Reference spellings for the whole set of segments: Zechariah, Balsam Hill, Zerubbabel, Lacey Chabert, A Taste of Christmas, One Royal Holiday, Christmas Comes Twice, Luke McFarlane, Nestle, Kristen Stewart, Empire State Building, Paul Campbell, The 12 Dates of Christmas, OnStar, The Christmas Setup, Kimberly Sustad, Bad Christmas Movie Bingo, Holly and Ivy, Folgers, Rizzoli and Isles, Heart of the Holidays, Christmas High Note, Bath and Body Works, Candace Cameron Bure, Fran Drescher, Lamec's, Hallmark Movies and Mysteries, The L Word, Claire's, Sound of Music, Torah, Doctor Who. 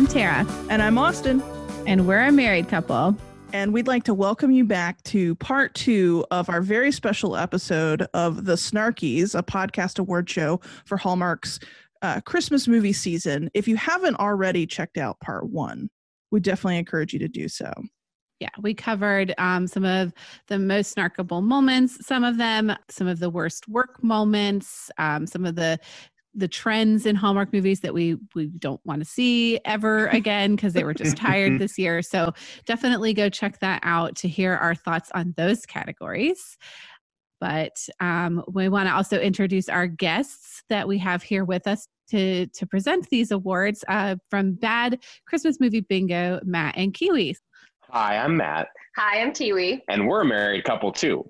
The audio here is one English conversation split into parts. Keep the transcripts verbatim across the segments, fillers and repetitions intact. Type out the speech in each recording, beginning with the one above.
I'm Tara. And I'm Austin. And we're a married couple. And we'd like to welcome you back to part two of our very special episode of The Snarkies, a podcast award show for Hallmark's uh, Christmas movie season. If you haven't already checked out part one, we definitely encourage you to do so. Yeah, we covered um, some of the most snarkable moments, some of them, some of the worst work moments, um, some of the the trends in Hallmark movies that we we don't want to see ever again because they were just tired this year. So definitely go check that out to hear our thoughts on those categories. But um, we want to also introduce our guests that we have here with us to to present these awards uh, from Bad Christmas Movie Bingo, Matt and Kiwi. Hi, I'm Matt. Hi, I'm Kiwi. And we're a married couple too.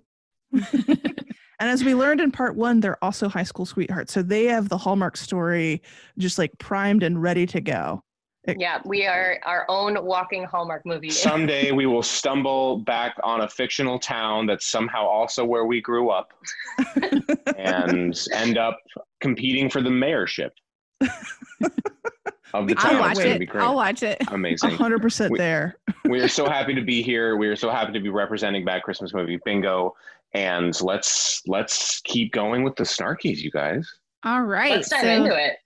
And as we learned in part one, they're also high school sweethearts. So they have the Hallmark story just like primed and ready to go. It- yeah, we are our own walking Hallmark movie. Someday we will stumble back on a fictional town that's somehow also where we grew up and end up competing for the mayorship. Of the town. I'll watch it's it. Gonna be great. I'll watch it. Amazing. one hundred percent there. We are so happy to be here. We are so happy to be representing Bad Christmas Movie Bingo. And let's let's keep going with the Snarkies, you guys. All right. Let's dive so into it.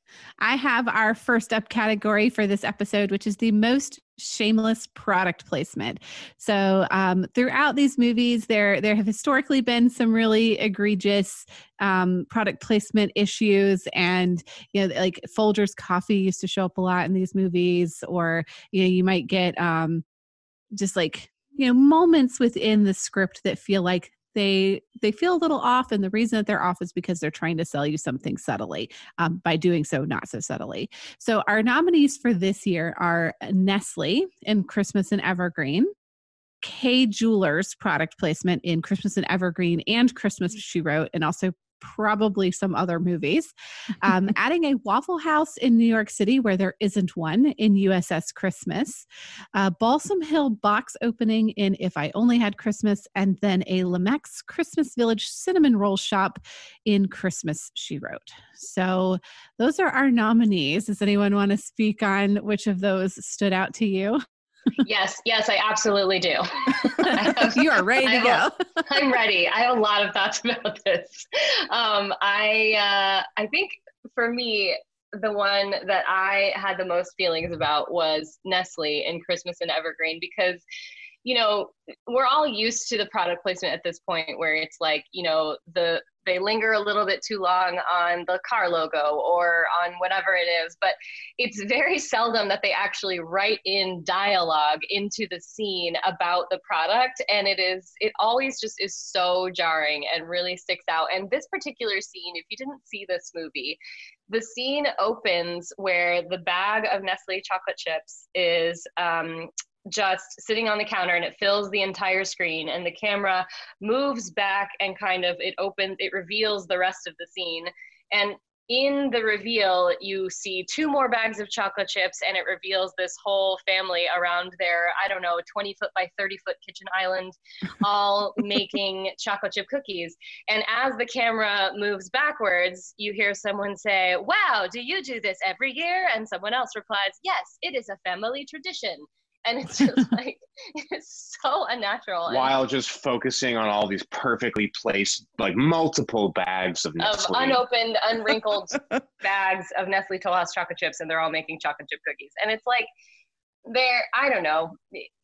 I have our first up category for this episode, which is the most shameless product placement. So um, throughout these movies, there there have historically been some really egregious um, product placement issues, and you know, like Folgers coffee used to show up a lot in these movies, or you know, you might get um, just like you know moments within the script that feel like. They they feel a little off, and the reason that they're off is because they're trying to sell you something subtly, um, by doing so not so subtly. So our nominees for this year are Nestle in Christmas in Evergreen, Kay Jewelers product placement in Christmas in Evergreen and Christmas She Wrote, and also probably some other movies. Um, adding a Waffle House in New York City where there isn't one in U S S Christmas, a Balsam Hill box opening in If I Only Had Christmas, and then a Lamec's Christmas Village cinnamon roll shop in Christmas She Wrote. So those are our nominees. Does anyone want to speak on which of those stood out to you? Yes, yes, I absolutely do. I have, you are ready to go. A, I'm ready. I have a lot of thoughts about this. Um, I uh, I think for me, the one that I had the most feelings about was Nestle in Christmas in Evergreen because, you know, we're all used to the product placement at this point where it's like, you know, the they linger a little bit too long on the car logo or on whatever it is, but it's very seldom that they actually write in dialogue into the scene about the product. And it is, it always just is so jarring and really sticks out. And this particular scene, if you didn't see this movie, the scene opens where the bag of Nestle chocolate chips is, um, just sitting on the counter, and it fills the entire screen, and the camera moves back and kind of it opens it reveals the rest of the scene. And in the reveal, you see two more bags of chocolate chips, and it reveals this whole family around their, I don't know, twenty foot by thirty foot kitchen island, all making chocolate chip cookies. And as the camera moves backwards, you hear someone say, "Wow, do you do this every year?" And someone else replies, "Yes, it is a family tradition." And it's just like, it's so unnatural. While just focusing on all these perfectly placed, like multiple bags of Nestle. Of unopened, unwrinkled bags of Nestle Toll House chocolate chips, and they're all making chocolate chip cookies. And it's like, they're, I don't know,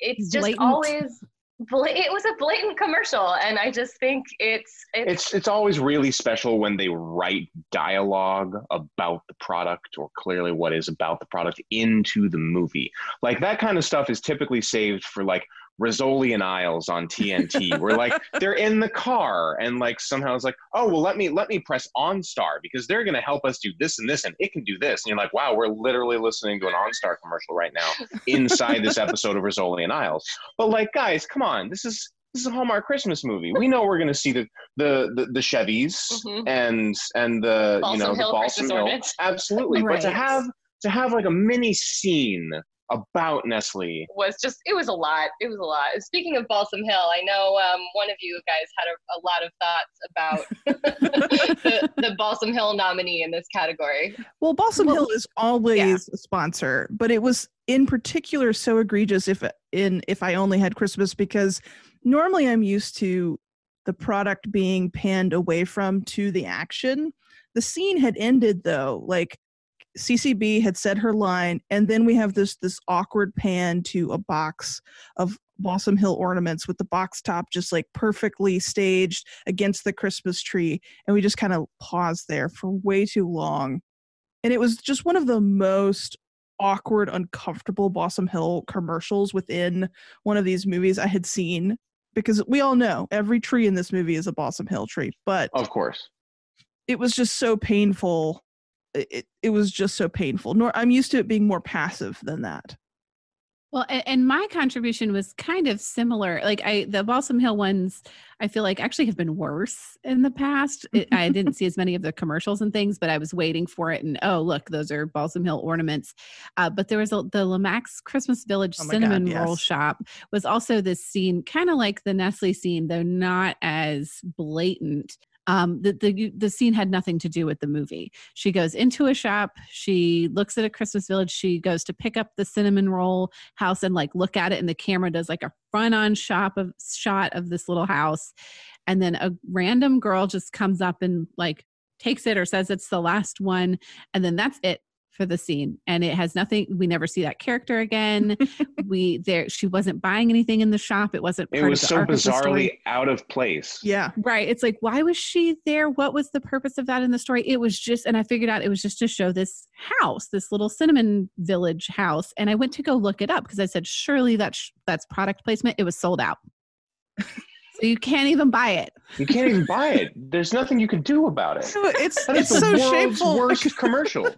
it's just blatant. always... It was a blatant commercial, and I just think it's, it's it's it's always really special when they write dialogue about the product or clearly what is about the product into the movie. Like that kind of stuff is typically saved for like Rizzoli and Isles on T N T, where like they're in the car and like somehow it's like, oh well, let me let me press OnStar because they're gonna help us do this and this and it can do this. And you're like, wow, we're literally listening to an OnStar commercial right now inside this episode of Rizzoli and Isles. But like, guys, come on. This is this is a Hallmark Christmas movie. We know we're going to see the the the, the Chevys mm-hmm. and and the Balsam you know Hill the Balsam Hill. Absolutely, right. But to have to have like a mini scene about Nestle was just, it was a lot. It was a lot. Speaking of Balsam Hill, I know um, one of you guys had a, a lot of thoughts about the, the Balsam Hill nominee in this category. Well, Balsam well, Hill is always yeah. a sponsor, but it was in particular so egregious if in If I Only Had Christmas, because normally I'm used to the product being panned away from to the action. The scene had ended though, like C C B had said her line, and then we have this this awkward pan to a box of Balsam Hill ornaments with the box top just like perfectly staged against the Christmas tree, and we just kind of paused there for way too long. And it was just one of the most awkward, uncomfortable Balsam Hill commercials within one of these movies I had seen, because we all know every tree in this movie is a Balsam Hill tree, but of course it was just so painful. It it was just so painful. Nor I'm used to it being more passive than that. Well, and, and my contribution was kind of similar. Like I, the Balsam Hill ones, I feel like actually have been worse in the past. It, I didn't see as many of the commercials and things, but I was waiting for it. And oh, look, those are Balsam Hill ornaments. Uh, but there was a, the Lamax Christmas Village oh cinnamon God, yes. roll shop was also this scene, kind of like the Nestle scene, though not as blatant. Um, the, the the scene had nothing to do with the movie. She goes into a shop. She looks at a Christmas village. She goes to pick up the cinnamon roll house and like look at it. And the camera does like a front-on shop of shot of this little house. And then a random girl just comes up and like takes it or says it's the last one. And then that's it for the scene. And it has nothing. We never see that character again. we there. She wasn't buying anything in the shop. It wasn't. It part was of the so bizarrely story. Out of place. Yeah. Right. It's like, why was she there? What was the purpose of that in the story? It was just, and I figured out it was just to show this house, this little cinnamon village house. And I went to go look it up because I said, surely that's that's product placement. It was sold out. So you can't even buy it. You can't even buy it. There's nothing you can do about it. So it's that it's is the so world's shameful. Worst commercial.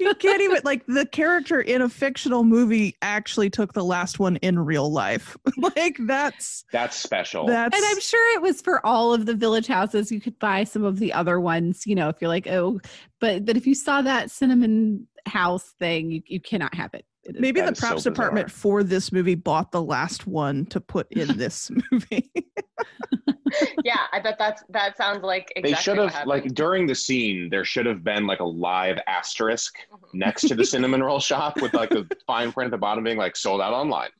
You can't even, like, the character in a fictional movie actually took the last one in real life. Like that's that's special. That's, and I'm sure it was for all of the village houses. You could buy some of the other ones, you know, if you're like, oh, but but if you saw that cinnamon house thing, you, you cannot have it. Maybe that the props so department for this movie bought the last one to put in this movie. Yeah, I bet that's that sounds like exactly they should have like during the scene there should have been like a live asterisk mm-hmm. next to the cinnamon roll shop with like the fine print at the bottom being like sold out online.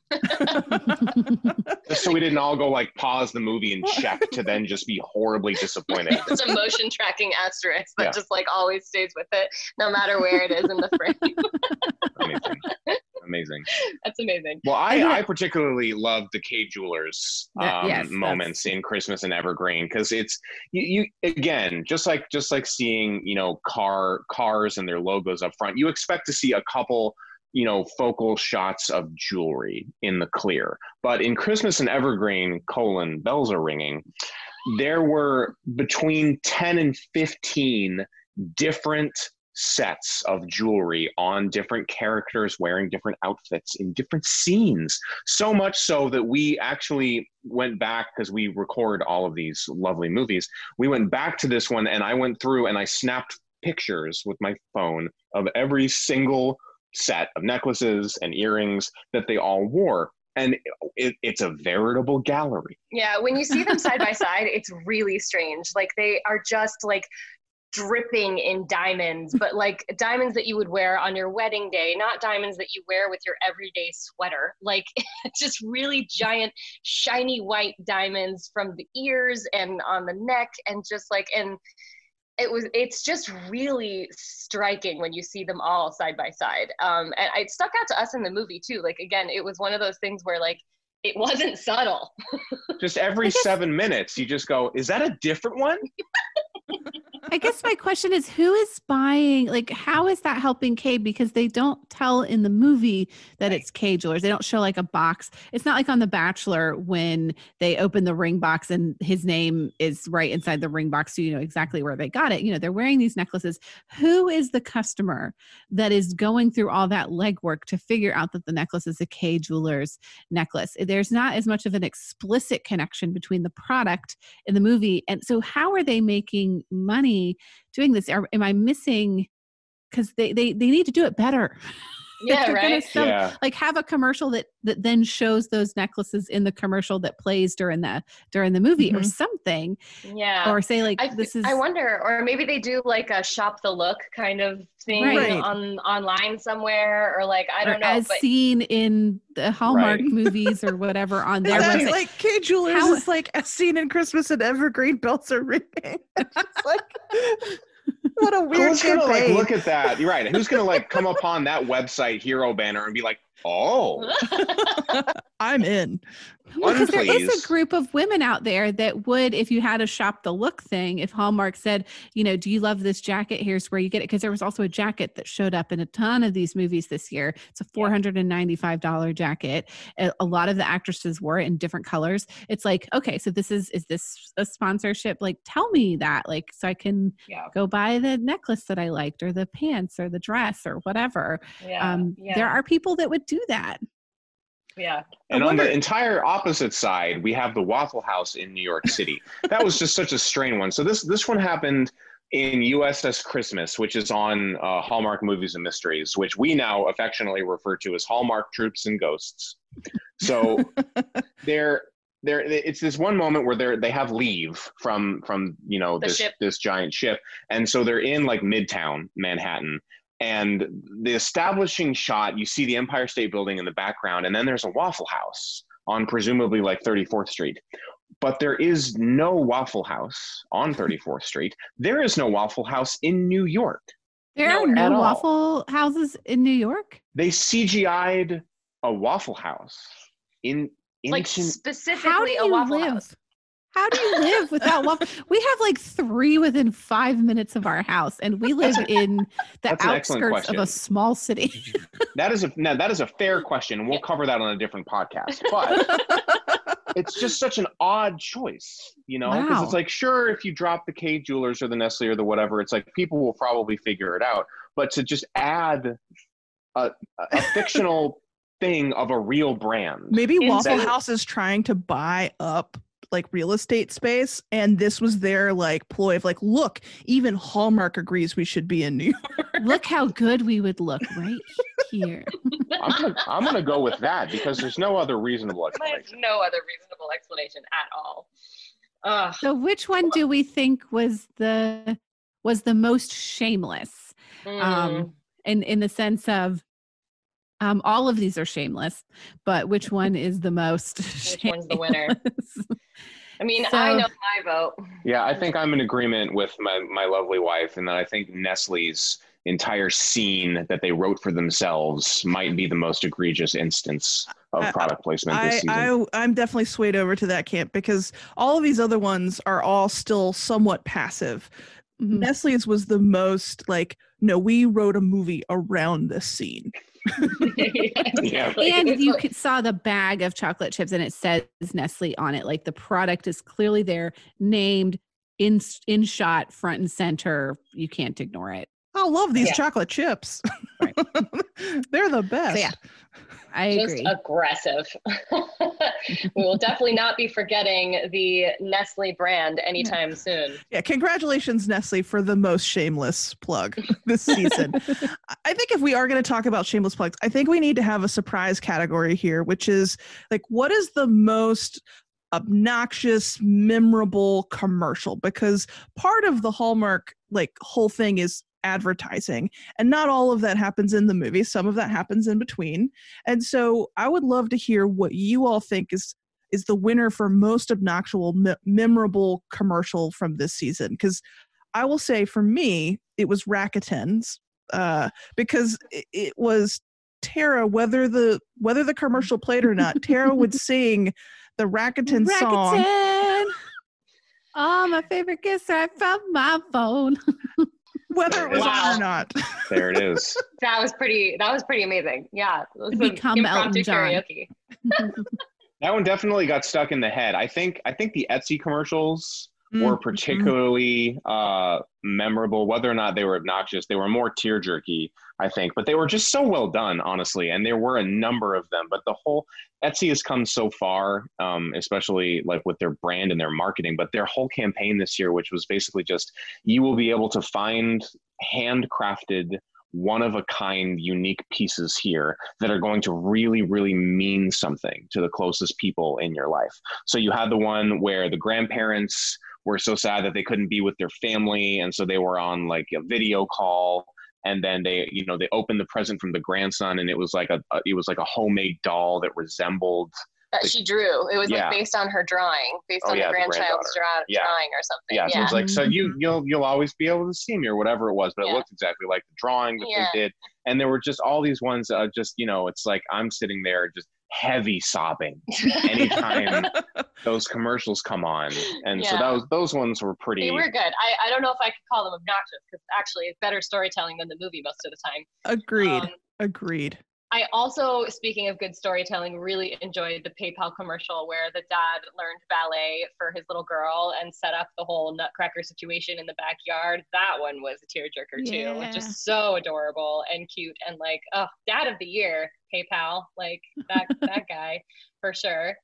Just so we didn't all go like pause the movie and check to then just be horribly disappointed. It's a motion tracking asterisk that yeah. just like always stays with it no matter where it is in the frame. Amazing. Amazing. That's amazing. Well, I, I particularly love the Kay Jewelers um, that, yes, moments in Christmas in Evergreen because it's you, you again just like just like seeing you know car cars and their logos up front. You expect to see a couple you know focal shots of jewelry in the clear, but in Christmas in Evergreen: colon bells are ringing. There were between ten and fifteen different sets of jewelry on different characters wearing different outfits in different scenes. So much so that we actually went back, because we record all of these lovely movies, we went back to this one and I went through and I snapped pictures with my phone of every single set of necklaces and earrings that they all wore. And it, it's a veritable gallery. Yeah, when you see them side by side, it's really strange. Like they are just like dripping in diamonds, but like diamonds that you would wear on your wedding day, not diamonds that you wear with your everyday sweater. Like just really giant, shiny white diamonds from the ears and on the neck, and just like, and it was, it's just really striking when you see them all side by side. Um, and it stuck out to us in the movie too. Like, again, it was one of those things where like, it wasn't subtle. Just every guess, seven minutes, you just go, is that a different one? I guess my question is, who is buying, like, how is that helping Kay? Because they don't tell in the movie that right. it's Kay Jewelers. They don't show like a box. It's not like on The Bachelor when they open the ring box and his name is right inside the ring box. So you know exactly where they got it. You know, they're wearing these necklaces. Who is the customer that is going through all that legwork to figure out that the necklace is a Kay Jewelers necklace? There's not as much of an explicit connection between the product and the movie. And so how are they making money doing this? Am I missing? Because they, they, they need to do it better. Yeah, right. Sell, yeah. Like have a commercial that, that then shows those necklaces in the commercial that plays during the during the movie mm-hmm. or something. Yeah. Or say like I, this is. I wonder, or maybe they do like a shop the look kind of thing right. on online somewhere, or like I don't or know. As but, seen in the Hallmark right. movies or whatever on their website. Like Kay Jewelers How, is like as seen in Christmas in Evergreen, bells are ringing. It's like. What a weird Who's gonna like, look at that? You're right. Who's gonna like come upon that website hero banner and be like, oh, I'm in. Well, because there is a group of women out there that would, if you had a shop the look thing, if Hallmark said, you know, do you love this jacket? Here's where you get it. Because there was also a jacket that showed up in a ton of these movies this year. It's a four hundred ninety-five dollars jacket. A lot of the actresses wore it in different colors. It's like, okay, so this is, is this a sponsorship? Like, tell me that, like, so I can yeah. go buy the necklace that I liked or the pants or the dress or whatever. Yeah. Um, yeah. There are people that would do that. Yeah. And on the entire opposite side, we have the Waffle House in New York City. That was just such a strange one. So this this one happened in U S S Christmas, which is on uh, Hallmark Movies and Mysteries, which we now affectionately refer to as Hallmark Troops and Ghosts. So they're, they're, it's this one moment where they they have leave from, from you know, this, this giant ship. And so they're in like Midtown Manhattan. And the establishing shot, you see the Empire State Building in the background, and then there's a Waffle House on presumably like thirty-fourth Street. But there is no Waffle House on thirty-fourth Street. There is no Waffle House in New York. There are no Waffle Houses in New York? They C G I'd a Waffle House. in, in Like Chin- specifically a Waffle live? House. How do you live without waffle? We have like three within five minutes of our house, and we live a, in the outskirts of a small city. That is a now that is a fair question. We'll yeah. cover that on a different podcast. But it's just such an odd choice, you know, because wow. it's like, sure, if you drop the Kay Jewelers or the Nestle or the whatever, it's like people will probably figure it out. But to just add a, a fictional thing of a real brand, maybe Waffle House is trying to buy up like real estate space, and this was their like ploy of like, look, even Hallmark agrees we should be in New York. Look how good we would look right here. I'm gonna, I'm gonna go with that because there's no other reasonable explanation. There's no other reasonable explanation at all. Ugh. So which one do we think was the was the most shameless? Mm. Um, in in the sense of Um, all of these are shameless, but which one is the most Which shameless? One's the winner? I mean, so, I know my vote. Yeah, I think I'm in agreement with my, my lovely wife, and that I think Nestle's entire scene that they wrote for themselves might be the most egregious instance of product placement this season. I, I, I'm definitely swayed over to that camp because all of these other ones are all still somewhat passive. Mm-hmm. Nestle's was the most like, no, we wrote a movie around this scene. Yeah. And you could, saw the bag of chocolate chips and it says Nestle on it. Like the product is clearly there, named in in shot, front and center. You can't ignore it. I love these yeah. chocolate chips. Right. They're the best. So yeah, I just agree. Aggressive. We will definitely not be forgetting the Nestle brand anytime yeah. soon. Yeah, congratulations, Nestle, for the most shameless plug this season. I think if we are going to talk about shameless plugs, I think we need to have a surprise category here, which is like, what is the most obnoxious, memorable commercial? Because part of the Hallmark like whole thing is advertising, and not all of that happens in the movie. Some of that happens in between. And so I would love to hear what you all think is is the winner for most obnoxious me- memorable commercial from this season, because I will say for me it was Rakuten's, uh because it, it was Tara, whether the whether the commercial played or not, Tara would sing the Rakuten, Rakuten song. Oh, my favorite kiss right from my phone. Whether it was wow. on or not. There it is. That was pretty that was pretty amazing. Yeah. Become Elton John. That one definitely got stuck in the head. I think I think the Etsy commercials mm. were particularly mm. uh, memorable. Whether or not they were obnoxious, they were more tear jerky, I think. But they were just so well done, honestly. And there were a number of them. But the whole Etsy has come so far, um, especially like with their brand and their marketing, but their whole campaign this year, which was basically just, you will be able to find handcrafted one-of-a-kind, unique pieces here that are going to really, really mean something to the closest people in your life. So you had the one where the grandparents were so sad that they couldn't be with their family, and so they were on like a video call, and then they, you know, they opened the present from the grandson, and it was like a, a it was like a homemade doll that resembled that the, she drew. It was yeah. like based on her drawing, based oh, on yeah, the grandchild's the draw, yeah. drawing or something. Yeah, yeah. So it was like, so you you'll you'll always be able to see me or whatever it was, but yeah. it looked exactly like the drawing that yeah. they did. And there were just all these ones, uh, just you know, it's like I'm sitting there just heavy sobbing anytime those commercials come on, and yeah. so that was, those ones were pretty. They were good. I, I don't know if I could call them obnoxious, because actually it's better storytelling than the movie most of the time. Agreed. Um, Agreed. I also, speaking of good storytelling, really enjoyed the PayPal commercial where the dad learned ballet for his little girl and set up the whole nutcracker situation in the backyard. That one was a tearjerker too, yeah. which is so adorable and cute and like, oh, dad of the year, PayPal, like that that guy for sure.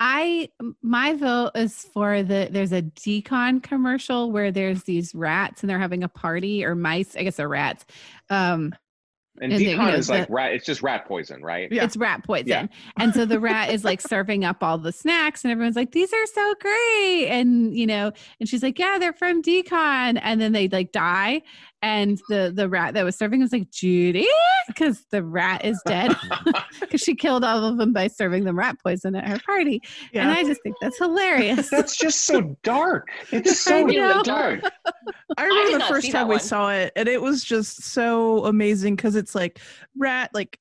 I, my vote is for the, there's a D-Con commercial where there's these rats and they're having a party, or mice, I guess they're rats. Um, And, and D-Con, you know, is like the, rat, it's just rat poison, right? Yeah. It's rat poison. Yeah. And so the rat is like serving up all the snacks and everyone's like, these are so great. And, you know, and she's like, yeah, they're from D-Con. And then they like die. And the, the rat that was serving was like, Judy, because the rat is dead because she killed all of them by serving them rat poison at her party. Yeah. And I just think that's hilarious. That's just so dark. It's so dark. I remember I the first time we saw it, and it was just so amazing because it's like rat, like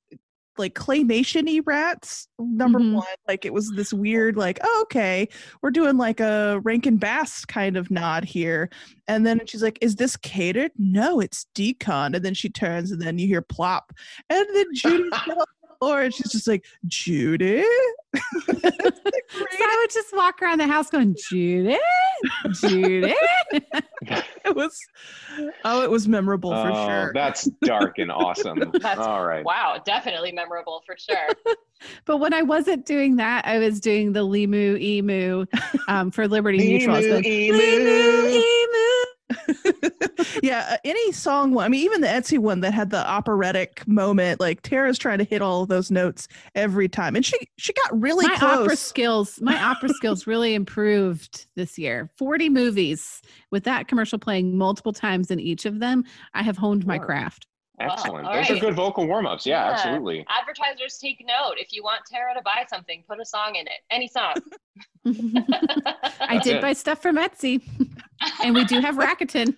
like claymation-y rats, number mm-hmm. one. Like it was this weird, like, oh, okay, we're doing like a Rankin Bass kind of nod here. And then she's like, is this catered? No, it's D-Con. And then she turns and then you hear plop. And then Judy's on the floor and she's just like, Judy? So I would just walk around the house going, Judy? Judy? It was, oh, it was memorable for oh, sure. That's dark and awesome. That's, all right. Wow, definitely memorable for sure. But when I wasn't doing that, I was doing the Limu Emu um, for Liberty Mutual. Limu Emu. Limu Emu. Yeah, uh, any song, I mean, even the Etsy one that had the operatic moment, like Tara's trying to hit all of those notes every time, and she she got really my close. Opera skills, my opera skills really improved this year. forty movies with that commercial playing multiple times in each of them. I have honed my craft. Excellent. Well, those right. are good vocal warm-ups. Yeah, yeah, absolutely. Advertisers, take note. If you want Tara to buy something, put a song in it. Any song. I did it. buy stuff from Etsy. And we do have Rakuten.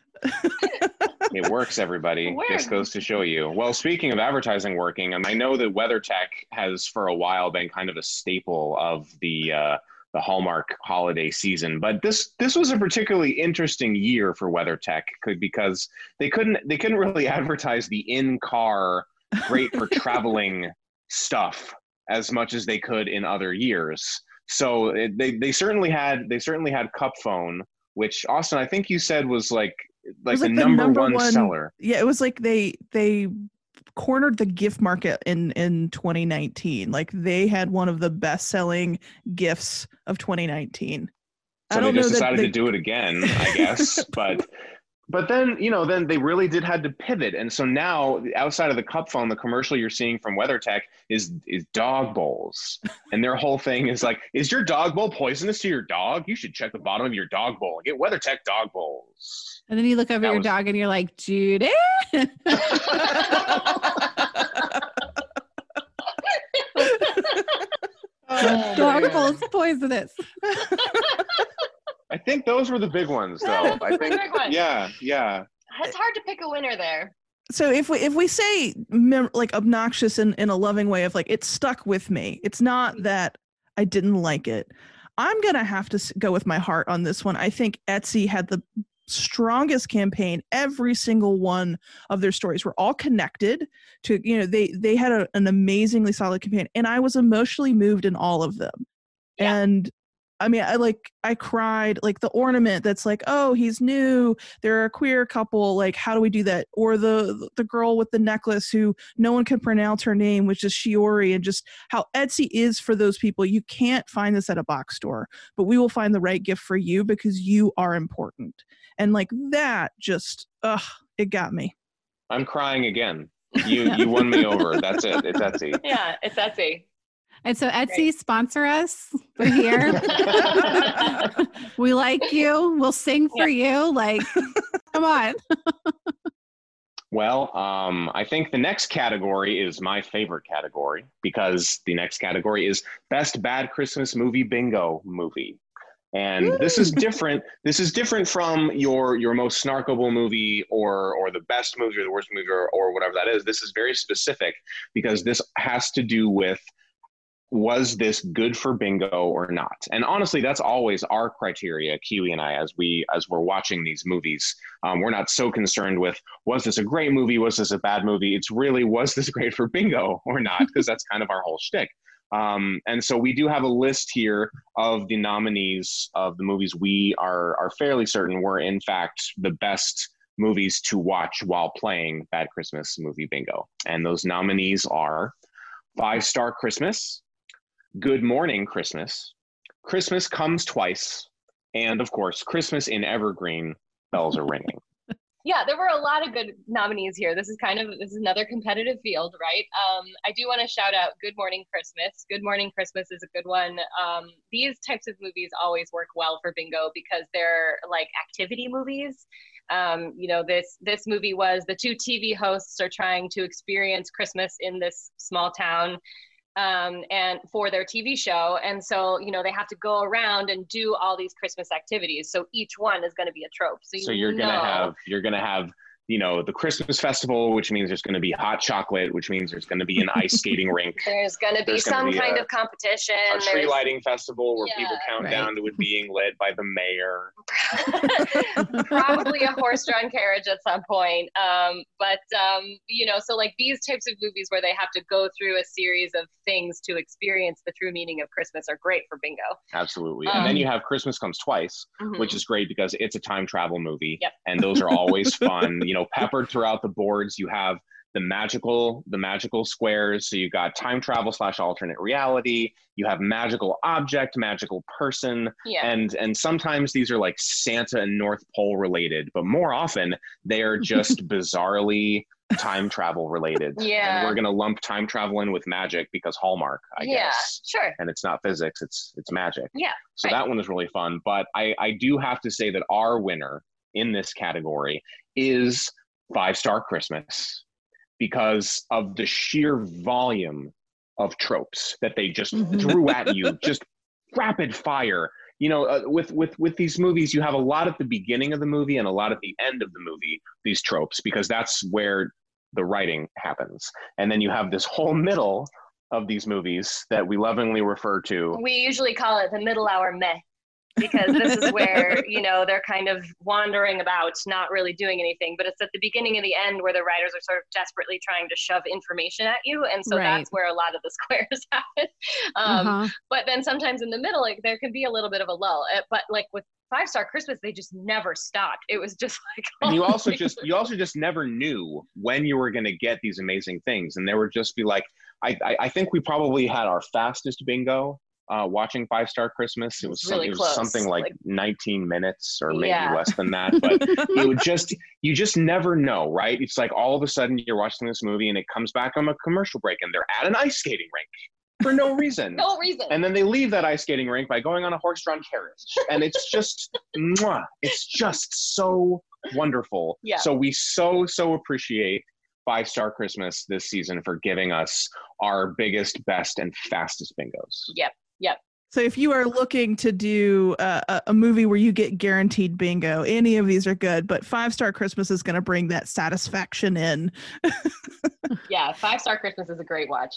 It works, everybody. It works. This goes to show you. Well, speaking of advertising working, and I know that WeatherTech has for a while been kind of a staple of the uh, the Hallmark holiday season, but this this was a particularly interesting year for WeatherTech because they couldn't they couldn't really advertise the in-car great for traveling stuff as much as they could in other years. So it, they they certainly had they certainly had Cup Phone, which Austin, I think you said was like like, was like the, the number, number one, one seller. Yeah, it was like they they. cornered the gift market in in twenty nineteen. Like they had one of the best-selling gifts of twenty nineteen. So I don't they just know decided that they... to do it again, I guess. but but then you know then they really did had to pivot, and so now outside of the Cup Phone, the commercial you're seeing from WeatherTech is is dog bowls, and their whole thing is like, is your dog bowl poisonous to your dog? You should check the bottom of your dog bowl and get WeatherTech dog bowls. And then you look over that your was... dog and you're like, Judy? Oh, dog bowl's poisonous. I think those were the big ones, though. I think, yeah, yeah. It's hard to pick a winner there. So if we if we say mem- like obnoxious in, in a loving way of like, it stuck with me. It's not that I didn't like it. I'm going to have to go with my heart on this one. I think Etsy had the strongest campaign. Every single one of their stories were all connected to, you know, they they had a, an amazingly solid campaign, and I was emotionally moved in all of them. Yeah. And I mean, I like I cried, like the ornament that's like, oh, he's new, they're a queer couple, like how do we do that? Or the the girl with the necklace who no one can pronounce her name, which is Shiori, and just how Etsy is for those people. You can't find this at a box store, but we will find the right gift for you because you are important. And like that just, ugh, it got me. I'm crying again. You you won me over. That's it. It's Etsy. Yeah, it's Etsy. And so Etsy, great. Sponsor us. We're here. We like you. We'll sing for yeah. you. Like, come on. Well, um, I think the next category is my favorite category, because the next category is Best Bad Christmas Movie Bingo Movie. And Ooh. this is different. This is different from your your most snarkable movie, or or the best movie, or the worst movie, or, or whatever that is. This is very specific, because this has to do with, was this good for bingo or not? And honestly, that's always our criteria, Kiwi and I, as we as we're watching these movies. Um, we're not so concerned with, was this a great movie? Was this a bad movie? It's really, was this great for bingo or not? Because that's kind of our whole shtick. Um, and so we do have a list here of the nominees of the movies we are are fairly certain were, in fact, the best movies to watch while playing Bad Christmas Movie Bingo. And those nominees are Five Star Christmas, Good Morning Christmas, Christmas Comes Twice, and of course, Christmas in Evergreen, Bells Are Ringing. Yeah, there were a lot of good nominees here. This is kind of, this is another competitive field, right? Um, I do want to shout out Good Morning Christmas. Good Morning Christmas is a good one. Um, these types of movies always work well for bingo, because they're like activity movies. Um, you know, this this movie was, the two T V hosts are trying to experience Christmas in this small town, Um, and for their T V show. And so, you know, they have to go around and do all these Christmas activities. So each one is going to be a trope. So, you so you're going to have, you're going to have, you know, the Christmas festival, which means there's going to be hot chocolate, which means there's going to be an ice skating rink. There's going to be some kind of competition. A tree there's... lighting festival where yeah, people count right. down to it being led by the mayor. Probably a horse-drawn carriage at some point. Um, but, um, you know, so like these types of movies where they have to go through a series of things to experience the true meaning of Christmas are great for bingo. Absolutely. Um, and then you have Christmas Comes Twice, mm-hmm. which is great because it's a time travel movie. Yep. And those are always fun. You You know, peppered throughout the boards, you have the magical, the magical squares. So you got time travel slash alternate reality. You have magical object, magical person, yeah. and and sometimes these are like Santa and North Pole related, but more often they are just bizarrely time travel related. Yeah, and we're gonna lump time travel in with magic because Hallmark, I yeah, guess. Yeah, sure. And it's not physics; it's it's magic. Yeah. So right. that one is really fun, but I I do have to say that our winner in this category is Five Star Christmas, because of the sheer volume of tropes that they just mm-hmm. threw at you, just rapid fire. You know, uh, with, with, with these movies, you have a lot at the beginning of the movie and a lot at the end of the movie, these tropes, because that's where the writing happens. And then you have this whole middle of these movies that we lovingly refer to. We usually call it the middle hour meh. Because this is where, you know, they're kind of wandering about, not really doing anything. But it's at the beginning and the end where the writers are sort of desperately trying to shove information at you. And so right. that's where a lot of the squares happen. Um, uh-huh. But then sometimes in the middle, like, there can be a little bit of a lull. But like with Five Star Christmas, they just never stopped. It was just like. And you also just, you also just never knew when you were going to get these amazing things. And there would just be like, I, I, I think we probably had our fastest bingo. Uh, watching Five Star Christmas, it was, some, really it was something like, like nineteen minutes or maybe yeah. less than that, but it would just, you just never know, right? It's like all of a sudden you're watching this movie and it comes back on a commercial break and they're at an ice skating rink for no reason. No reason. And then they leave that ice skating rink by going on a horse-drawn carriage. And it's just, mwah, it's just so wonderful. Yeah. So we so, so appreciate Five Star Christmas this season for giving us our biggest, best, and fastest bingos. Yep. Yep. So if you are looking to do a, a movie where you get guaranteed bingo, any of these are good, but Five Star Christmas is going to bring that satisfaction in. Yeah, Five Star Christmas is a great watch.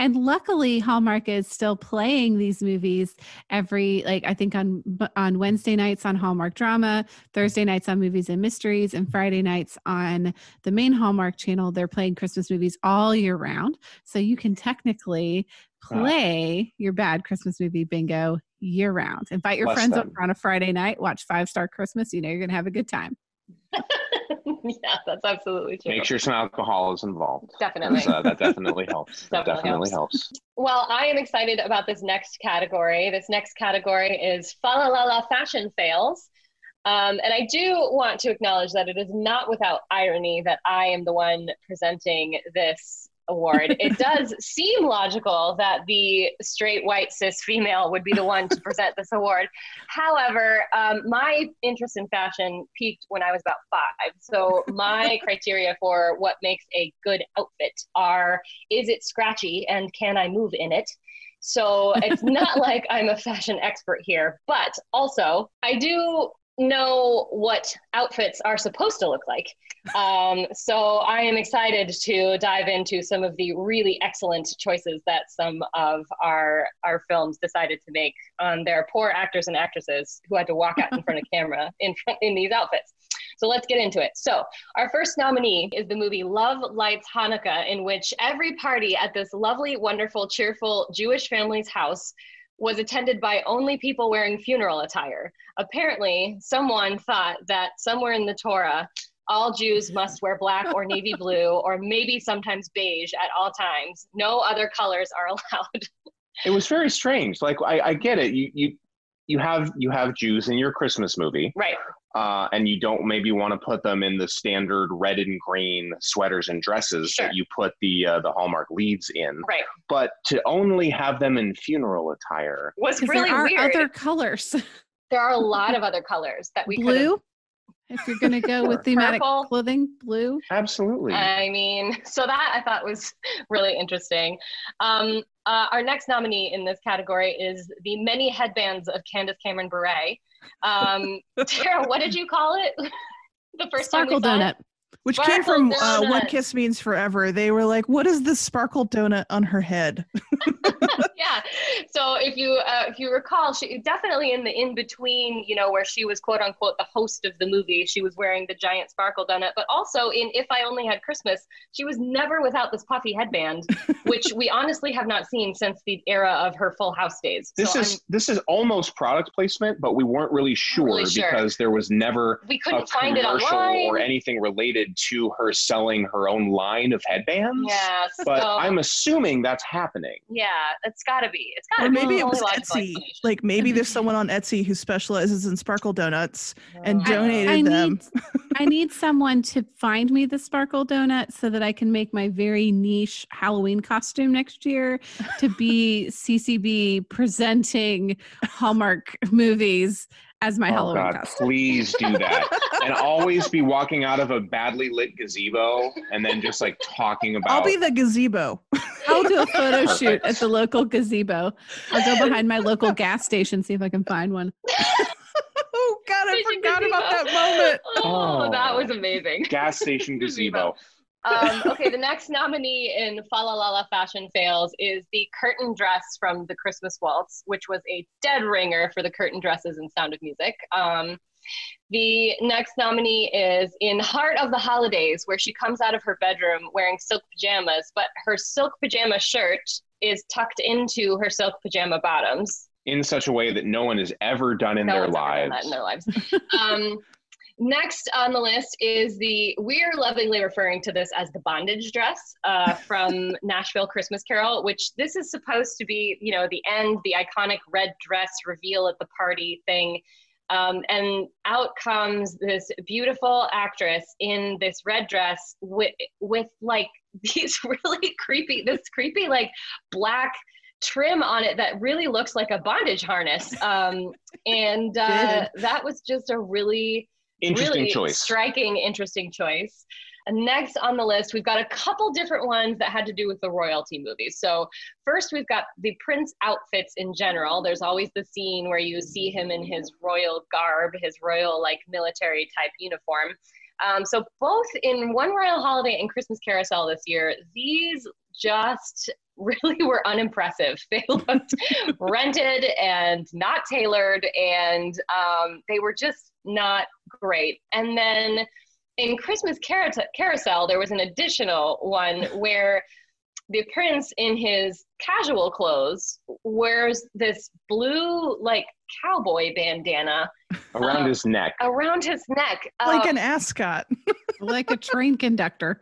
And luckily, Hallmark is still playing these movies every, like, I think on on Wednesday nights on Hallmark Drama, Thursday nights on Movies and Mysteries, and Friday nights on the main Hallmark channel. They're playing Christmas movies all year round. So you can technically play wow. your Bad Christmas Movie Bingo year round. Invite your Bless friends them. over on a Friday night, watch Five Star Christmas. You know you're going to have a good time. Yeah, that's absolutely true. Make sure some alcohol is involved. Definitely. Uh, that definitely helps. That definitely, definitely helps. helps. Well, I am excited about this next category. This next category is Fa La La La Fashion Fails. Um, and I do want to acknowledge that it is not without irony that I am the one presenting this award. It does seem logical that the straight white cis female would be the one to present this award. However, um, my interest in fashion peaked when I was about five. So my criteria for what makes a good outfit are, is it scratchy and can I move in it? So it's not like I'm a fashion expert here, but also I do know what outfits are supposed to look like. Um, so I am excited to dive into some of the really excellent choices that some of our our films decided to make on their poor actors and actresses who had to walk out in front of camera in in these outfits. So let's get into it. So our first nominee is the movie Love Lights Hanukkah, in which every party at this lovely, wonderful, cheerful Jewish family's house was attended by only people wearing funeral attire. Apparently, someone thought that somewhere in the Torah, all Jews must wear black or navy blue, or maybe sometimes beige at all times. No other colors are allowed. It was very strange. Like, I, I get it. You, you, you have you have Jews in your Christmas movie, right? Uh, and you don't maybe want to put them in the standard red and green sweaters and dresses sure. that you put the uh, the Hallmark leads in. Right. But to only have them in funeral attire was really there are weird. Other colors. There are a lot of other colors that we could blue. If you're going to go with thematic purple. Clothing, blue. Absolutely. I mean, so that I thought was really interesting. Um, uh, our next nominee in this category is the many headbands of Candace Cameron Bure. Um, Tara, what did you call it? The first sparkle time we donut, it? Which sparkle came from uh, What Kiss Means Forever. They were like, what is this sparkle donut on her head? Yeah. So if you uh, if you recall, she definitely in the in between, you know, where she was quote unquote the host of the movie, she was wearing the giant sparkle donut. But also in If I Only Had Christmas, she was never without this puffy headband, which we honestly have not seen since the era of her Full House days. This so is I'm, this is almost product placement, but we weren't really sure, really sure. because there was never we couldn't a find commercial it online or anything related to her selling her own line of headbands. Yeah. But so, I'm assuming that's happening. Yeah, it's gotta be. It's gotta or maybe be it was Etsy. Like maybe there's someone on Etsy who specializes in sparkle donuts and I, donated I them. Need, I need someone to find me the sparkle donut so that I can make my very niche Halloween costume next year to be C C B presenting Hallmark movies as my oh Halloween God, costume. Please do that. And always be walking out of a badly lit gazebo and then just like talking about. I'll be the gazebo. I'll do a photo Perfect. shoot at the local gazebo. I'll go behind my local gas station, see if I can find one. Oh God, I forgot about that moment. Oh, oh, that was amazing. Gas station gazebo. um, okay, the next nominee in Fa La La La Fashion Fails is the curtain dress from The Christmas Waltz, which was a dead ringer for the curtain dresses in Sound of Music. Um, the next nominee is in Heart of the Holidays, where she comes out of her bedroom wearing silk pajamas, but her silk pajama shirt is tucked into her silk pajama bottoms. In such a way that no one has ever done in, no their, lives. Done in their lives. Um, Next on the list is the, we're lovingly referring to this as the bondage dress uh, from Nashville Christmas Carol, which this is supposed to be, you know, the end, the iconic red dress reveal at the party thing. Um, and out comes this beautiful actress in this red dress with, with like these really creepy, this creepy like black trim on it that really looks like a bondage harness. Um, and uh, that was just a really... Interesting really choice. Striking, interesting choice. And next on the list, we've got a couple different ones that had to do with the royalty movies. So first, we've got the prince outfits in general. There's always the scene where you see him in his royal garb, his royal like military type uniform. Um, so both in One Royal Holiday and Christmas Carousel this year, these just really were unimpressive. They looked rented and not tailored, and um, they were just not great. And then in Christmas Car- Carousel, there was an additional one where the prince in his casual clothes wears this blue, like, cowboy bandana around um, his neck. Around his neck. Like uh, an ascot. Like a train conductor.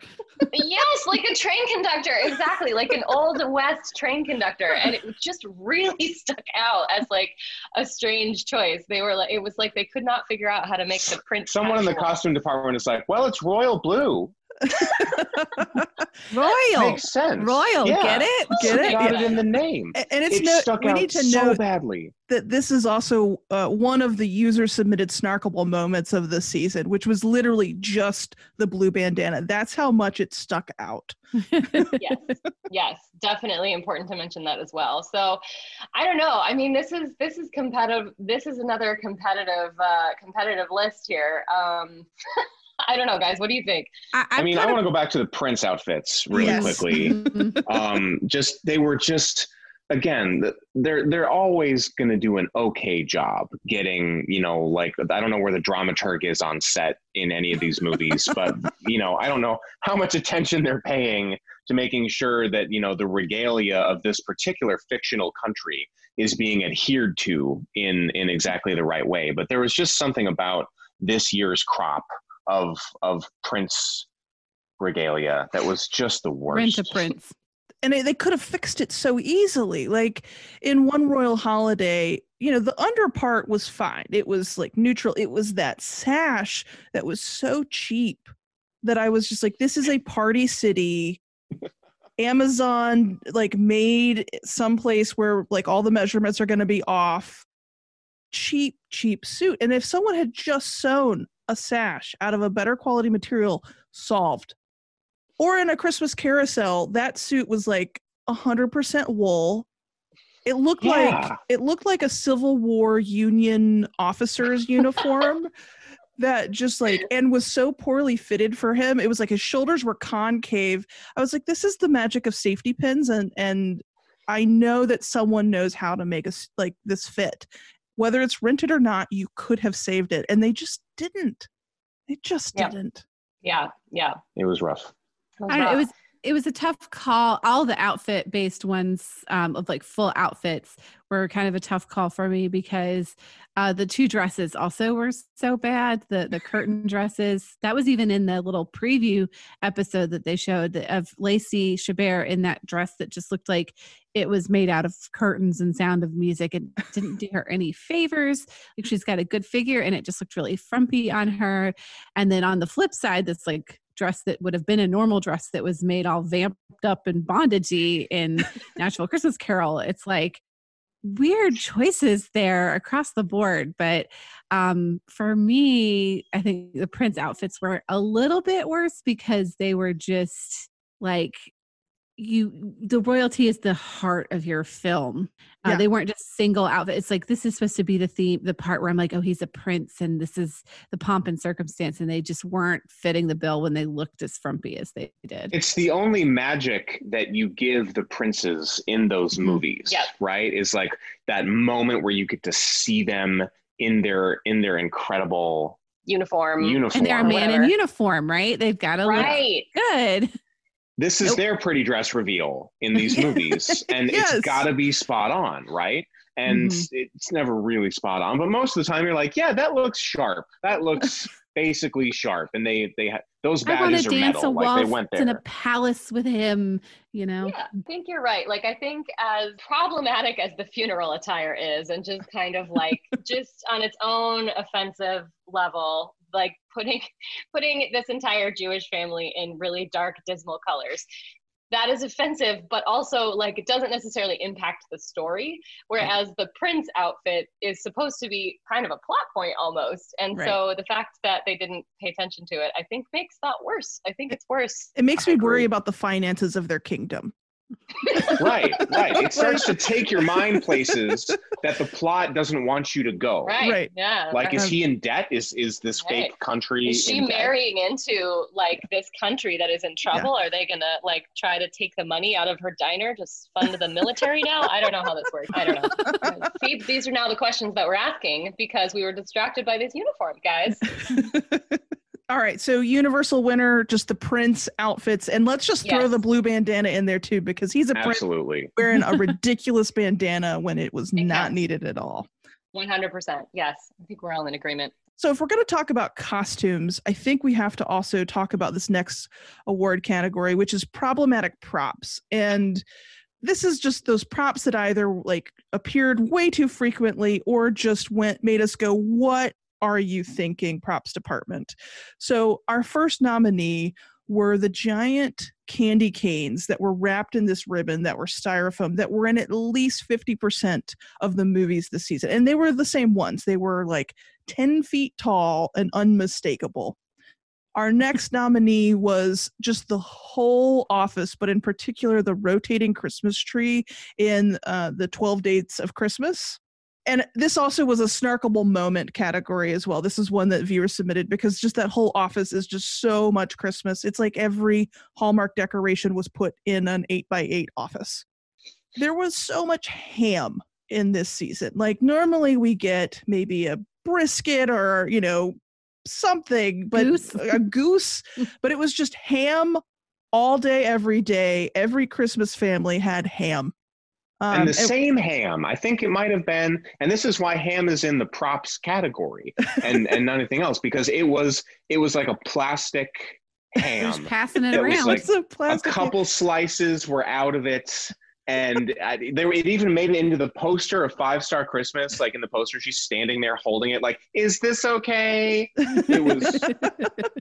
Yes, like a train conductor. Exactly. Like an old West train conductor. And it just really stuck out as like a strange choice. They were like, it was like they could not figure out how to make the print. Someone casual. In the costume department is like, well, it's royal blue. Royal makes sense. Royal, yeah. Get it? Get it? Got yeah. it in the name, and, and it's it no, stuck we out need to so note badly. That this is also uh, one of the user-submitted snarkable moments of the season, which was literally just the blue bandana. That's how much it stuck out. Yes, yes, definitely important to mention that as well. So, I don't know. I mean, this is this is competitive. This is another competitive uh, competitive list here. Um, I don't know, guys. What do you think? I, I mean, I want to go back to the Prince outfits really yes. quickly. um, just they were just again, they're they're always going to do an okay job getting, you know, like I don't know where the dramaturg is on set in any of these movies, but you know, I don't know how much attention they're paying to making sure that, you know, the regalia of this particular fictional country is being adhered to in in exactly the right way. But there was just something about this year's crop of of Prince regalia that was just the worst. Rent a Prince. And they, they could have fixed it so easily. Like in One Royal Holiday, you know, the under part was fine. It was like neutral. It was that sash that was so cheap that I was just like, this is a Party City Amazon, like made someplace where like all the measurements are going to be off. Cheap, cheap suit. And if someone had just sewn a sash out of a better quality material, solved. Or in A Christmas Carousel, that suit was like one hundred percent wool. It looked yeah. like it looked like a Civil War Union officer's uniform that just like, and was so poorly fitted for him. It was like his shoulders were concave. I was like, this is the magic of safety pins, and and I know that someone knows how to make a, like this fit. Whether it's rented or not, you could have saved it. And they just didn't. They just yeah. didn't. Yeah. Yeah. It was rough. It was, I don't, rough. It, was it was a tough call. All the outfit based ones um, of like full outfits were kind of a tough call for me because uh, the two dresses also were so bad. The the curtain dresses, that was even in the little preview episode that they showed of Lacey Chabert in that dress that just looked like it was made out of curtains and Sound of Music, and didn't do her any favors. Like she's got a good figure and it just looked really frumpy on her. And then on the flip side, this like dress that would have been a normal dress that was made all vamped up and bondagey in Nashville Christmas Carol. It's like weird choices there across the board. But um, for me, I think the Prince outfits were a little bit worse because they were just like, you the royalty is the heart of your film. Uh, yeah. They weren't just single outfits. It's like, this is supposed to be the theme, the part where I'm like, oh, he's a prince and this is the pomp and circumstance. And they just weren't fitting the bill when they looked as frumpy as they did. It's the only magic that you give the princes in those movies, yep. right? It's like that moment where you get to see them in their in their incredible uniform. uniform and they're a man whatever. in uniform, right? They've got to right. look good. This is nope. their pretty dress reveal in these movies, and yes. it's got to be spot on, right? And mm-hmm. it's never really spot on, but most of the time you're like, yeah, that looks sharp. That looks basically sharp, and they they ha- those badges are metal. A like they went there in a palace with him, you know. Yeah, I think you're right. Like I think as problematic as the funeral attire is, and just kind of like just on its own offensive level. Like putting putting this entire Jewish family in really dark, dismal colors. That is offensive, but also like it doesn't necessarily impact the story. Whereas right. the Prince outfit is supposed to be kind of a plot point almost. And right. so the fact that they didn't pay attention to it, I think makes that worse. I think it's worse. It makes me worry about the finances of their kingdom. Right, right. It starts to take your mind places that the plot doesn't want you to go. Right, right. Yeah. Like, is he in debt? Is is this right. fake country? Is she in marrying debt? into like this country that is in trouble? Yeah. Are they gonna like try to take the money out of her diner to fund the military now? I don't know how this works. I don't know. See, these are now the questions that we're asking because we were distracted by this uniform, guys. All right, so Universal winner, just the Prince outfits, and let's just yes. throw the blue bandana in there too, because he's a Absolutely. Prince wearing a ridiculous bandana when it was it not counts. Needed at all. one hundred percent, yes. I think we're all in agreement. So if we're going to talk about costumes, I think we have to also talk about this next award category, which is problematic props. And this is just those props that either like appeared way too frequently or just went made us go, what are you thinking, props department? So our first nominee were the giant candy canes that were wrapped in this ribbon that were styrofoam that were in at least fifty percent of the movies this season. And they were the same ones. They were like ten feet tall and unmistakable. Our next nominee was just the whole office, but in particular, the rotating Christmas tree in uh, the twelve Dates of Christmas. And this also was a snarkable moment category as well. This is one that viewers submitted because just that whole office is just so much Christmas. It's like every Hallmark decoration was put in an eight by eight office. There was so much ham in this season. Like normally we get maybe a brisket or, you know, something, but goose. a goose, but it was just ham all day, every day. Every Christmas family had ham. Um, and the same it, ham, I think it might have been, and this is why ham is in the props category and, and not anything else, because it was it was like a plastic ham. Just passing it around. Like a, a couple ham. Slices were out of it, and I, there, it even made it into the poster of Five Star Christmas. Like in the poster, she's standing there holding it like, is this okay? It was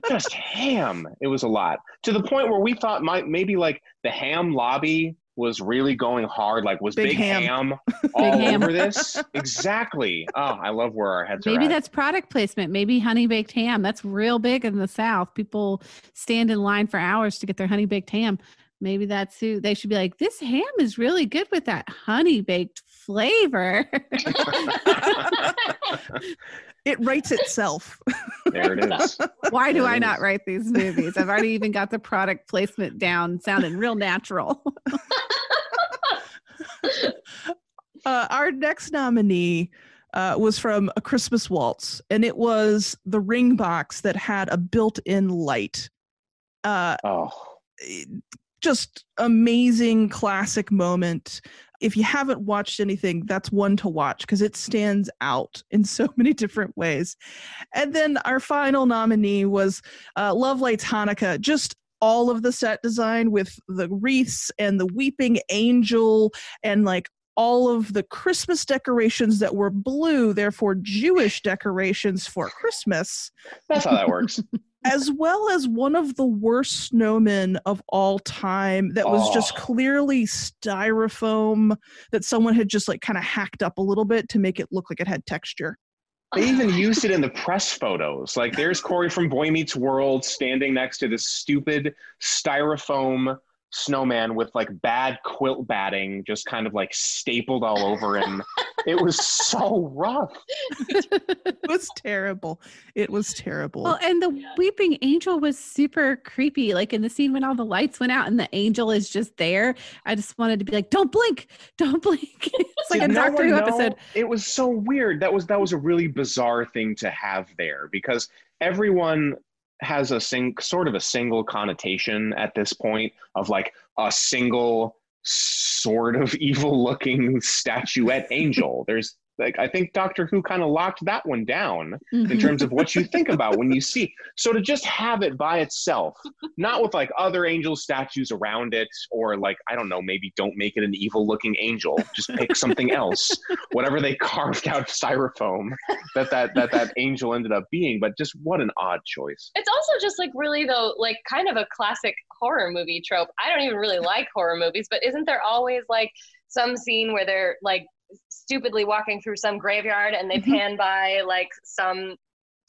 just ham. It was a lot. To the point where we thought might, maybe like the ham lobby was really going hard, like was big, big ham. ham all big ham. Over this. Exactly. Oh, I love where our heads Maybe are Maybe that's product placement. Maybe honey baked ham. That's real big in the South. People stand in line for hours to get their honey baked ham. Maybe that's who they should be like, this ham is really good with that honey baked flavor. It writes itself. There it is. Why do there I not is. Write these movies? I've already even got the product placement down, sounding real natural. uh, our next nominee uh, was from A Christmas Waltz, and it was the ring box that had a built-in light. Uh, oh. Just amazing classic moment. If you haven't watched anything, that's one to watch because it stands out in so many different ways. And then our final nominee was uh, Love Lights Hanukkah. Just all of the set design with the wreaths and the weeping angel and like all of the Christmas decorations that were blue, therefore Jewish decorations for Christmas. That's how that works. As well as one of the worst snowmen of all time that was oh. just clearly styrofoam that someone had just like kind of hacked up a little bit to make it look like it had texture. They even used it in the press photos. Like there's Corey from Boy Meets World standing next to this stupid styrofoam snowman with like bad quilt batting just kind of like stapled all over him. It was so rough. It was terrible. It was terrible. Well, and the yeah. weeping angel was super creepy. Like in the scene when all the lights went out and the angel is just there. I just wanted to be like, don't blink, don't blink. It's like Did a no Doctor Who episode. It was so weird. That was that was a really bizarre thing to have there because everyone has a sing sort of a single connotation at this point of like a single sort of evil looking statuette angel. There's like, I think Doctor Who kind of locked that one down mm-hmm. in terms of what you think about when you see. So to just have it by itself, not with like other angel statues around it or like, I don't know, maybe don't make it an evil looking angel. Just pick something else, whatever they carved out of styrofoam that that, that that angel ended up being. But just what an odd choice. It's also just like really though, like kind of a classic horror movie trope. I don't even really like horror movies, but isn't there always like some scene where they're like, stupidly walking through some graveyard and they mm-hmm. pan by like some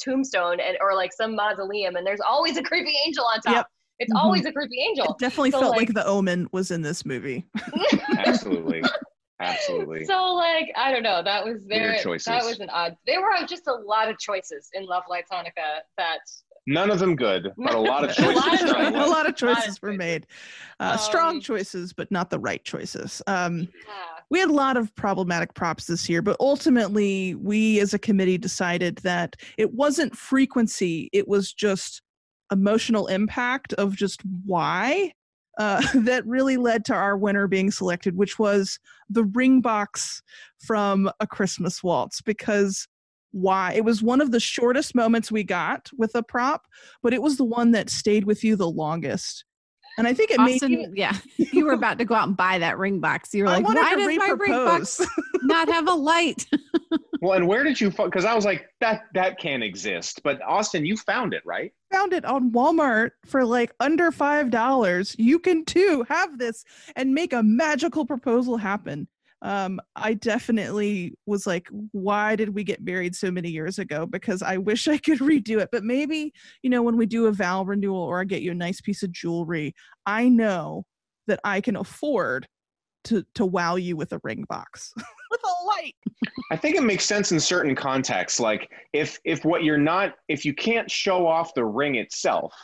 tombstone and or like some mausoleum and there's always a creepy angel on top. Yep. It's mm-hmm. always a creepy angel. It definitely so, felt like, like The Omen was in this movie. Absolutely. Absolutely. So like, I don't know, that was their choices. That was an odd, there were just a lot of choices in Love Lights Hanukkah that none of them good, but a lot of choices. a, lot of, a lot of choices were made. Uh, um, strong choices, but not the right choices. Um, yeah. We had a lot of problematic props this year, but ultimately we as a committee decided that it wasn't frequency. It was just emotional impact of just why uh, that really led to our winner being selected, which was the ring box from A Christmas Waltz, because why? It was one of the shortest moments we got with a prop, but it was the one that stayed with you the longest. And I think it Austin, made you, yeah, you were about to go out and buy that ring box. You were I like, why does my ring box not have a light? Well, and where did you, because I was like, that that can't exist. But Austin, you found it, right? Found it on Walmart for like under five dollars. You can too have this and make a magical proposal happen. Um, I definitely was like, why did we get married so many years ago? Because I wish I could redo it. But maybe, you know, when we do a vow renewal or I get you a nice piece of jewelry, I know that I can afford to, to wow you with a ring box with a light. I think it makes sense in certain contexts. Like if, if what you're not, if you can't show off the ring itself,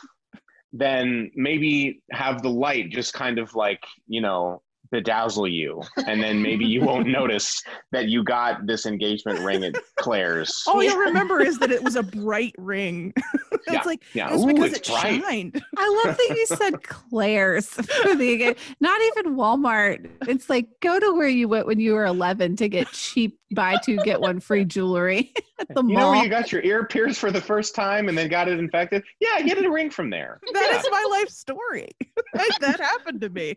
then maybe have the light just kind of like, you know, bedazzle you, and then maybe you won't notice that you got this engagement ring at Claire's. All yeah. you remember is that it was a bright ring. It's yeah. like yeah. it was Ooh, because it bright. shined. I love that you said Claire's for the not even Walmart. It's like go to where you went when you were eleven to get cheap buy two get one free jewelry at the you mall. Know where you got your ear pierced for the first time and then got it infected? Yeah, get a ring from there. That yeah. is my life story. That, that happened to me.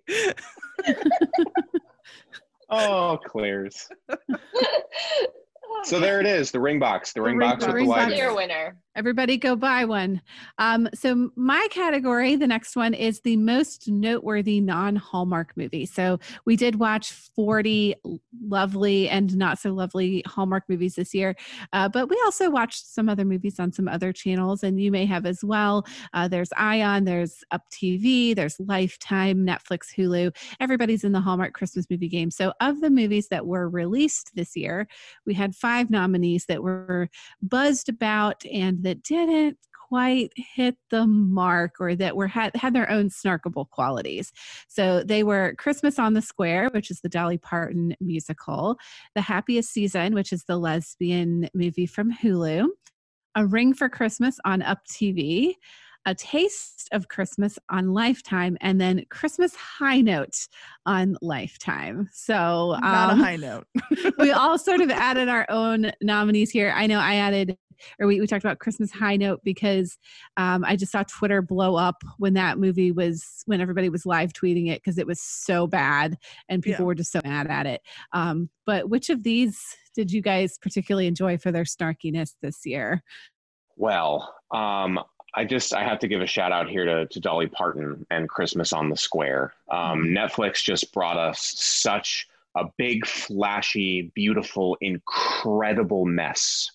Oh, Claire's. So there it is, the ring box, the, the ring box, box with the lighting. Your winner. Everybody go buy one. Um, so my category, the next one, is the most noteworthy non-Hallmark movie. So we did watch forty lovely and not so lovely Hallmark movies this year, uh, but we also watched some other movies on some other channels, and you may have as well. Uh, there's Ion, there's Up T V, there's Lifetime, Netflix, Hulu. Everybody's in the Hallmark Christmas movie game. So of the movies that were released this year, we had five nominees that were buzzed about and that didn't quite hit the mark, or that were had, had their own snarkable qualities. So they were Christmas on the Square, which is the Dolly Parton musical, The Happiest Season, which is the lesbian movie from Hulu, A Ring for Christmas on Up T V, A Taste of Christmas on Lifetime, and then Christmas High Note on Lifetime. So um, not a high note. We all sort of added our own nominees here. I know I added, or we, we talked about Christmas High Note because um, I just saw Twitter blow up when that movie was, when everybody was live tweeting it because it was so bad and people yeah. were just so mad at it. Um, but which of these did you guys particularly enjoy for their snarkiness this year? Well, um, I just, I have to give a shout out here to, to Dolly Parton and Christmas on the Square. Um, Netflix just brought us such a big, flashy, beautiful, incredible mess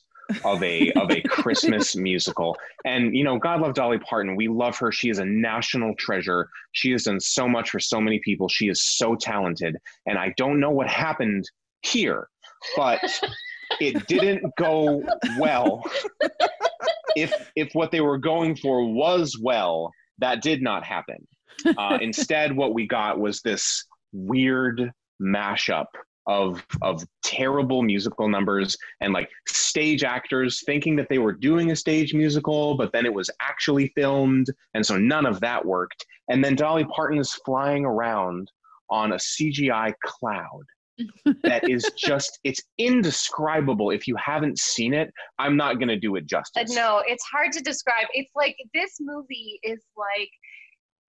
of a, of a Christmas musical. And, you know, God love Dolly Parton. We love her. She is a national treasure. She has done so much for so many people. She is so talented. And I don't know what happened here, but it didn't go well. If if what they were going for was well, that did not happen. Uh, instead, what we got was this weird mashup of of terrible musical numbers and like stage actors thinking that they were doing a stage musical, but then it was actually filmed, and so none of that worked. And then Dolly Parton is flying around on a C G I cloud. That is just, it's indescribable. If you haven't seen it, I'm not going to do it justice. No, it's hard to describe. It's like, this movie is like,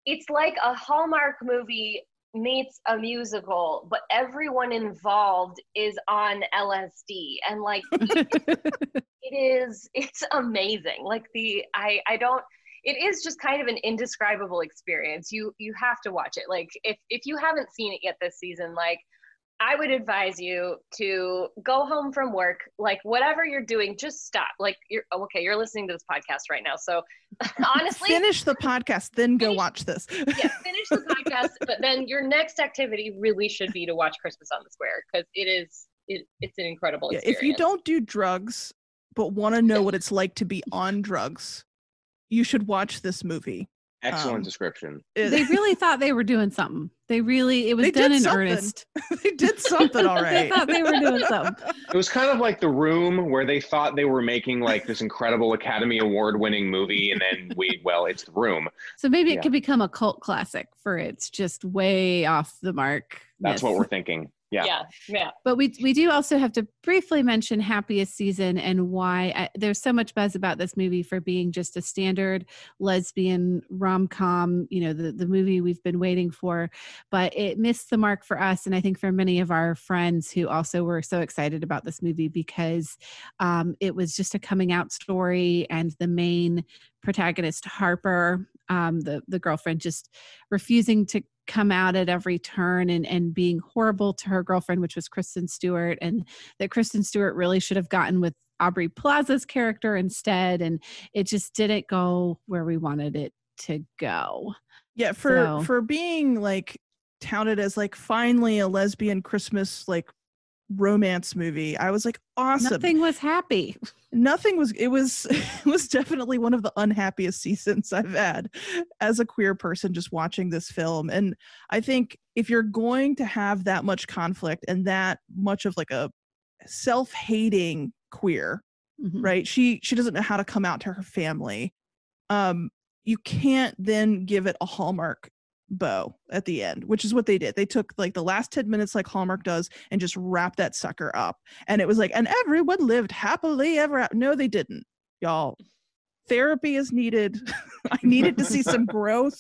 it's like a Hallmark movie meets a musical, but everyone involved is on L S D. And like, it is, it's amazing. Like the, I, I don't, it is just kind of an indescribable experience. You, you have to watch it. Like if, if you haven't seen it yet this season, like, I would advise you to go home from work, like whatever you're doing, just stop. Like, you're okay, you're listening to this podcast right now. So honestly, finish the podcast, then finish, go watch this. Yeah, finish the podcast, but then your next activity really should be to watch Christmas on the Square, because it is, it, it's an incredible yeah, experience. If you don't do drugs, but want to know what it's like to be on drugs, you should watch this movie. Excellent um, description. They really thought they were doing something. They really, it was they done in something. earnest. They did something all right. They thought they were doing something. It was kind of like The Room, where they thought they were making like this incredible Academy Award winning movie, and then we, well, it's The Room. So maybe it yeah. could become a cult classic for it's just way off the mark. That's what we're thinking. Yeah. yeah, yeah. But we we do also have to briefly mention Happiest Season and why I, there's so much buzz about this movie for being just a standard lesbian rom-com, you know, the, the movie we've been waiting for. But it missed the mark for us, and I think for many of our friends who also were so excited about this movie, because um, it was just a coming out story, and the main protagonist, Harper, um, the, the girlfriend, just refusing to come out at every turn and, and being horrible to her girlfriend, which was Kristen Stewart, and that Kristen Stewart really should have gotten with Aubrey Plaza's character instead. And it just didn't go where we wanted it to go. Yeah. For, so. for being like touted as like finally a lesbian Christmas, like romance movie, I was like, awesome. Nothing was happy. Nothing was, it was, it was definitely one of the unhappiest seasons I've had as a queer person just watching this film. And I think if you're going to have that much conflict and that much of like a self-hating queer, mm-hmm. right? She, she doesn't know how to come out to her family. Um, you can't then give it a Hallmark bow at the end, which is what they did. They took like the last ten minutes, like Hallmark does, and just wrapped that sucker up. And it was like, and everyone lived happily ever after. No, they didn't, y'all. Therapy is needed. I needed to see some growth.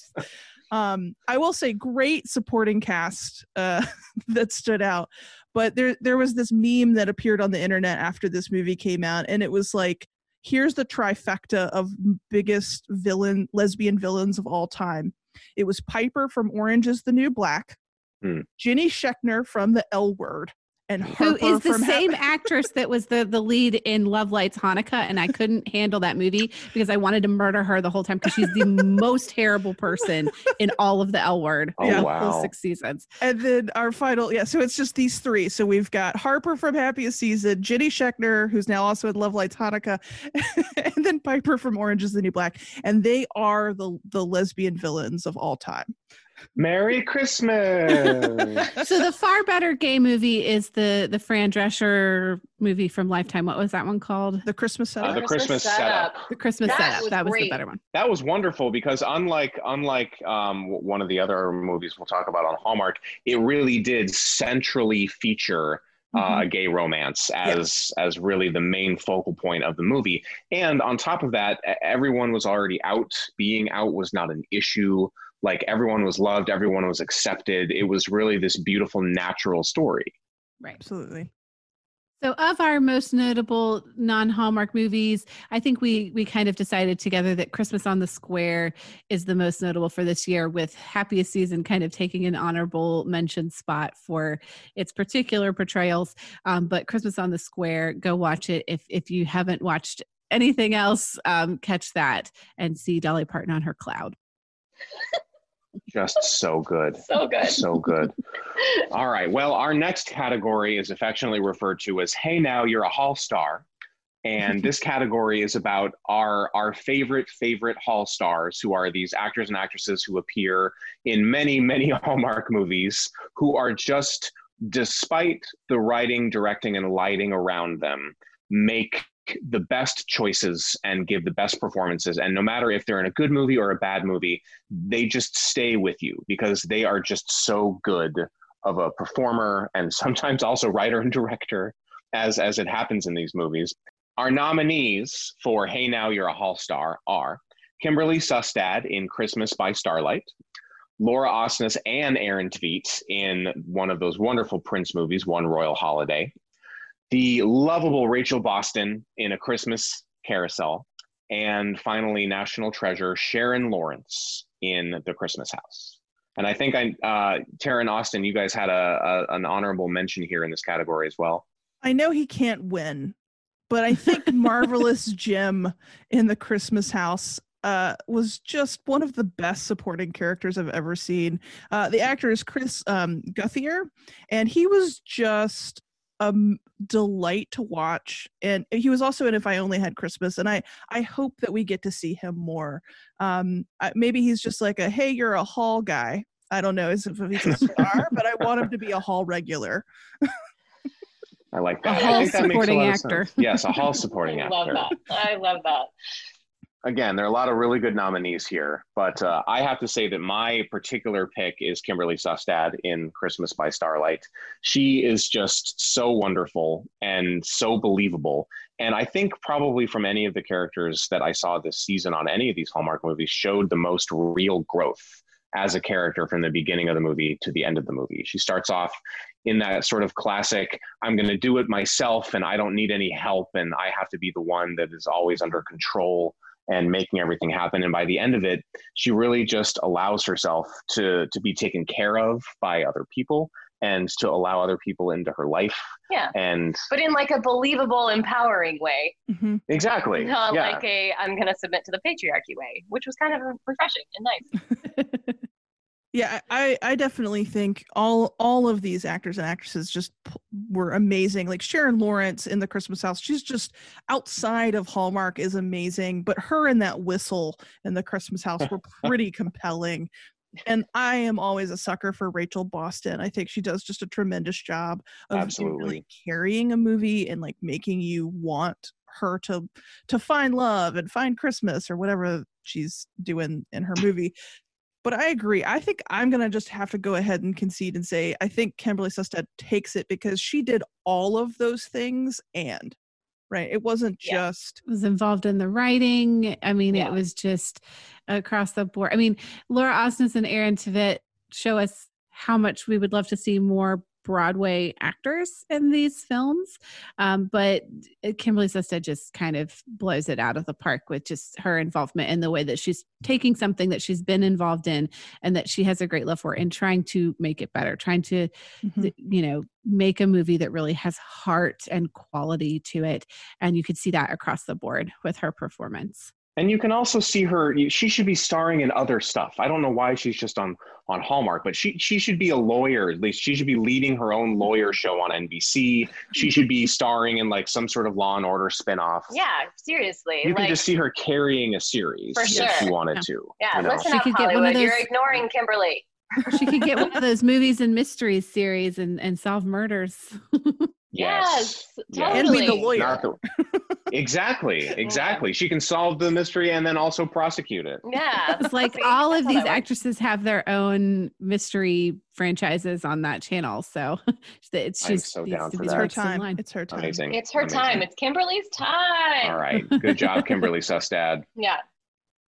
Um, I will say, great supporting cast uh, that stood out. But there, there was this meme that appeared on the internet after this movie came out, and it was like, here's the trifecta of biggest villain, lesbian villains of all time. It was Piper from Orange is the New Black, mm. Ginny Schechner from The L Word, and Harper who is the from same Happ- actress that was the, the lead in Love Lights Hanukkah, and I couldn't handle that movie because I wanted to murder her the whole time because she's the most terrible person in all of The L Word. Oh, yeah, wow. Those six seasons. And then our final, yeah, so it's just these three. So we've got Harper from Happiest Season, Ginny Schechner, who's now also in Love Lights Hanukkah, and then Piper from Orange is the New Black. And they are the, the lesbian villains of all time. Merry Christmas. So the far better gay movie is the the Fran Drescher movie from Lifetime. What was that one called? The Christmas Setup. Uh, the Christmas, Christmas setup. setup. The Christmas that Setup. Was that was great. The better one. That was wonderful because unlike unlike um, one of the other movies we'll talk about on Hallmark, it really did centrally feature mm-hmm. uh, gay romance as yeah. as really the main focal point of the movie. And on top of that, everyone was already out. Being out was not an issue. Like, everyone was loved, everyone was accepted. It was really this beautiful, natural story. Right. Absolutely. So of our most notable non-Hallmark movies, I think we we kind of decided together that Christmas on the Square is the most notable for this year, with Happiest Season kind of taking an honorable mention spot for its particular portrayals. Um, but Christmas on the Square, go watch it. If, if you haven't watched anything else, um, catch that and see Dolly Parton on her cloud. Just so good. So good. So good. All right. Well, our next category is affectionately referred to as Hey Now, You're a Hall Star. And this category is about our our favorite, favorite Hall Stars, who are these actors and actresses who appear in many, many Hallmark movies, who are just, despite the writing, directing, and lighting around them, make the best choices and give the best performances. And no matter if they're in a good movie or a bad movie, they just stay with you because they are just so good of a performer and sometimes also writer and director, as as it happens in these movies. Our nominees for Hey Now, You're a Hall Star are Kimberly Sustad in Christmas by Starlight, Laura Osnes and Aaron Tveit in one of those wonderful Prince movies, One Royal Holiday, the lovable Rachel Boston in A Christmas Carousel, and finally, national treasure Sharon Lawrence in The Christmas House. And I think I, uh, Taryn Austin, you guys had a, a an honorable mention here in this category as well. I know he can't win, but I think Marvelous Jim in The Christmas House uh, was just one of the best supporting characters I've ever seen. Uh, the actor is Chris um, Guthier, and he was just a delight to watch. And he was also in If I Only Had Christmas. And I, I hope that we get to see him more. Um, maybe he's just like a, hey, you're a Hall guy. I don't know if he's a star, but I want him to be a Hall regular. I like that. A Hall I think supporting that makes a lot actor. Of sense. Yes, a Hall supporting I actor. I love that. I love that. Again, there are a lot of really good nominees here, but uh, I have to say that my particular pick is Kimberly Sustad in Christmas by Starlight. She is just so wonderful and so believable. And I think probably from any of the characters that I saw this season on any of these Hallmark movies, showed the most real growth as a character from the beginning of the movie to the end of the movie. She starts off in that sort of classic, I'm going to do it myself and I don't need any help and I have to be the one that is always under control and making everything happen. And by the end of it, she really just allows herself to, to be taken care of by other people and to allow other people into her life. Yeah. And but in like a believable, empowering way. Mm-hmm. Exactly. Not yeah. like a, I'm going to submit to the patriarchy way, which was kind of refreshing and nice. Yeah, I, I definitely think all all of these actors and actresses just p- were amazing. Like Sharon Lawrence in The Christmas House, she's just outside of Hallmark is amazing. But her and that whistle in The Christmas House were pretty compelling. And I am always a sucker for Rachel Boston. I think she does just a tremendous job of Absolutely. really carrying a movie and like making you want her to to find love and find Christmas or whatever she's doing in her movie. But I agree. I think I'm going to just have to go ahead and concede and say, I think Kimberly Sustad takes it because she did all of those things and, right? It wasn't yeah. just... was involved in the writing. I mean, yeah. it was just across the board. I mean, Laura Osnes and Aaron Tveit show us how much we would love to see more Broadway actors in these films. Um, but Kimberly Sustad just kind of blows it out of the park with just her involvement and the way that she's taking something that she's been involved in and that she has a great love for and trying to make it better, trying to, mm-hmm. th- you know, make a movie that really has heart and quality to it. And you could see that across the board with her performance. And you can also see her, she should be starring in other stuff. I don't know why she's just on, on Hallmark, but she, she should be a lawyer. At least she should be leading her own lawyer show on N B C. She should be starring in like some sort of Law and Order spinoff. Yeah, seriously. You like, can just see her carrying a series for sure. if she wanted yeah. to. Yeah, you know? Listen up, Hollywood. Those... You're ignoring Kimberly. She could get one of those movies and mysteries series and, and solve murders. Yes. yes totally. And be the lawyer. The, exactly. Exactly. She can solve the mystery and then also prosecute it. Yeah. It's like all of these actresses have their own mystery franchises on on that channel. So it's just so down for that. It's her time. It's her time. Amazing. It's her Amazing. time. It's Kimberly's time. All right. Good job, Kimberly Sustad. Yeah.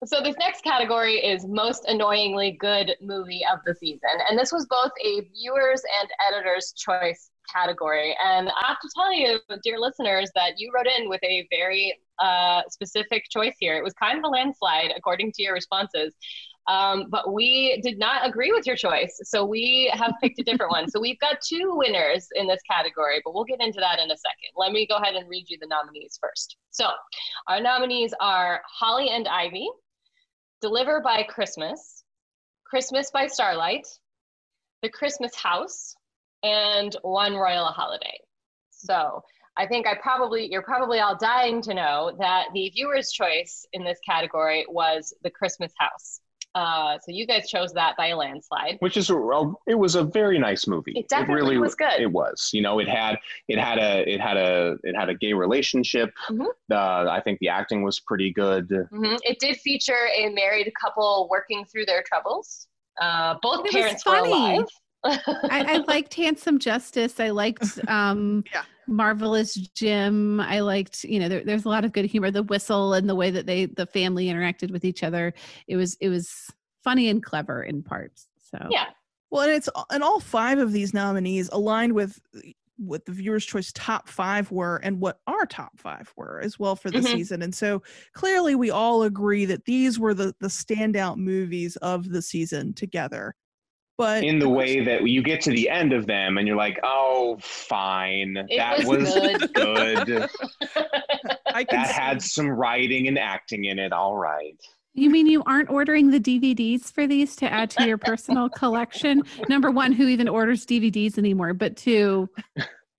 So this next category is most annoyingly good movie of the season. And this was both a viewer's and editor's choice category. And I have to tell you, dear listeners, that you wrote in with a very uh, specific choice here. It was kind of a landslide, according to your responses. Um, but we did not agree with your choice. So we have picked a different one. So we've got two winners in this category, but we'll get into that in a second. Let me go ahead and read you the nominees first. So our nominees are Holly and Ivy, Deliver by Christmas, Christmas by Starlight, The Christmas House, and One Royal Holiday. So I think I probably, you're probably all dying to know that the viewer's choice in this category was The Christmas House. Uh, so you guys chose that by a landslide. Which is, a, it was a very nice movie. It definitely it really, was good. It was, you know, it had, it had a, it had a, it had a gay relationship. Mm-hmm. Uh, I think the acting was pretty good. Mm-hmm. It did feature a married couple working through their troubles. Uh, both it parents were alive. I, I liked Handsome Justice. I liked um, yeah. Marvelous Jim. I liked, you know, there, there's a lot of good humor. The whistle and the way that they, the family interacted with each other. It was, it was funny and clever in parts. So yeah. Well, and it's and all five of these nominees aligned with what the viewer's choice top five were and what our top five were as well for the mm-hmm. season. And so clearly we all agree that these were the the standout movies of the season together. But in the way that you get to the end of them and you're like, oh, fine. It that was, was good. good. I can that see. had some writing and acting in it. All right. You mean you aren't ordering the D V Ds for these to add to your personal collection? Number one, who even orders D V Ds anymore? But two,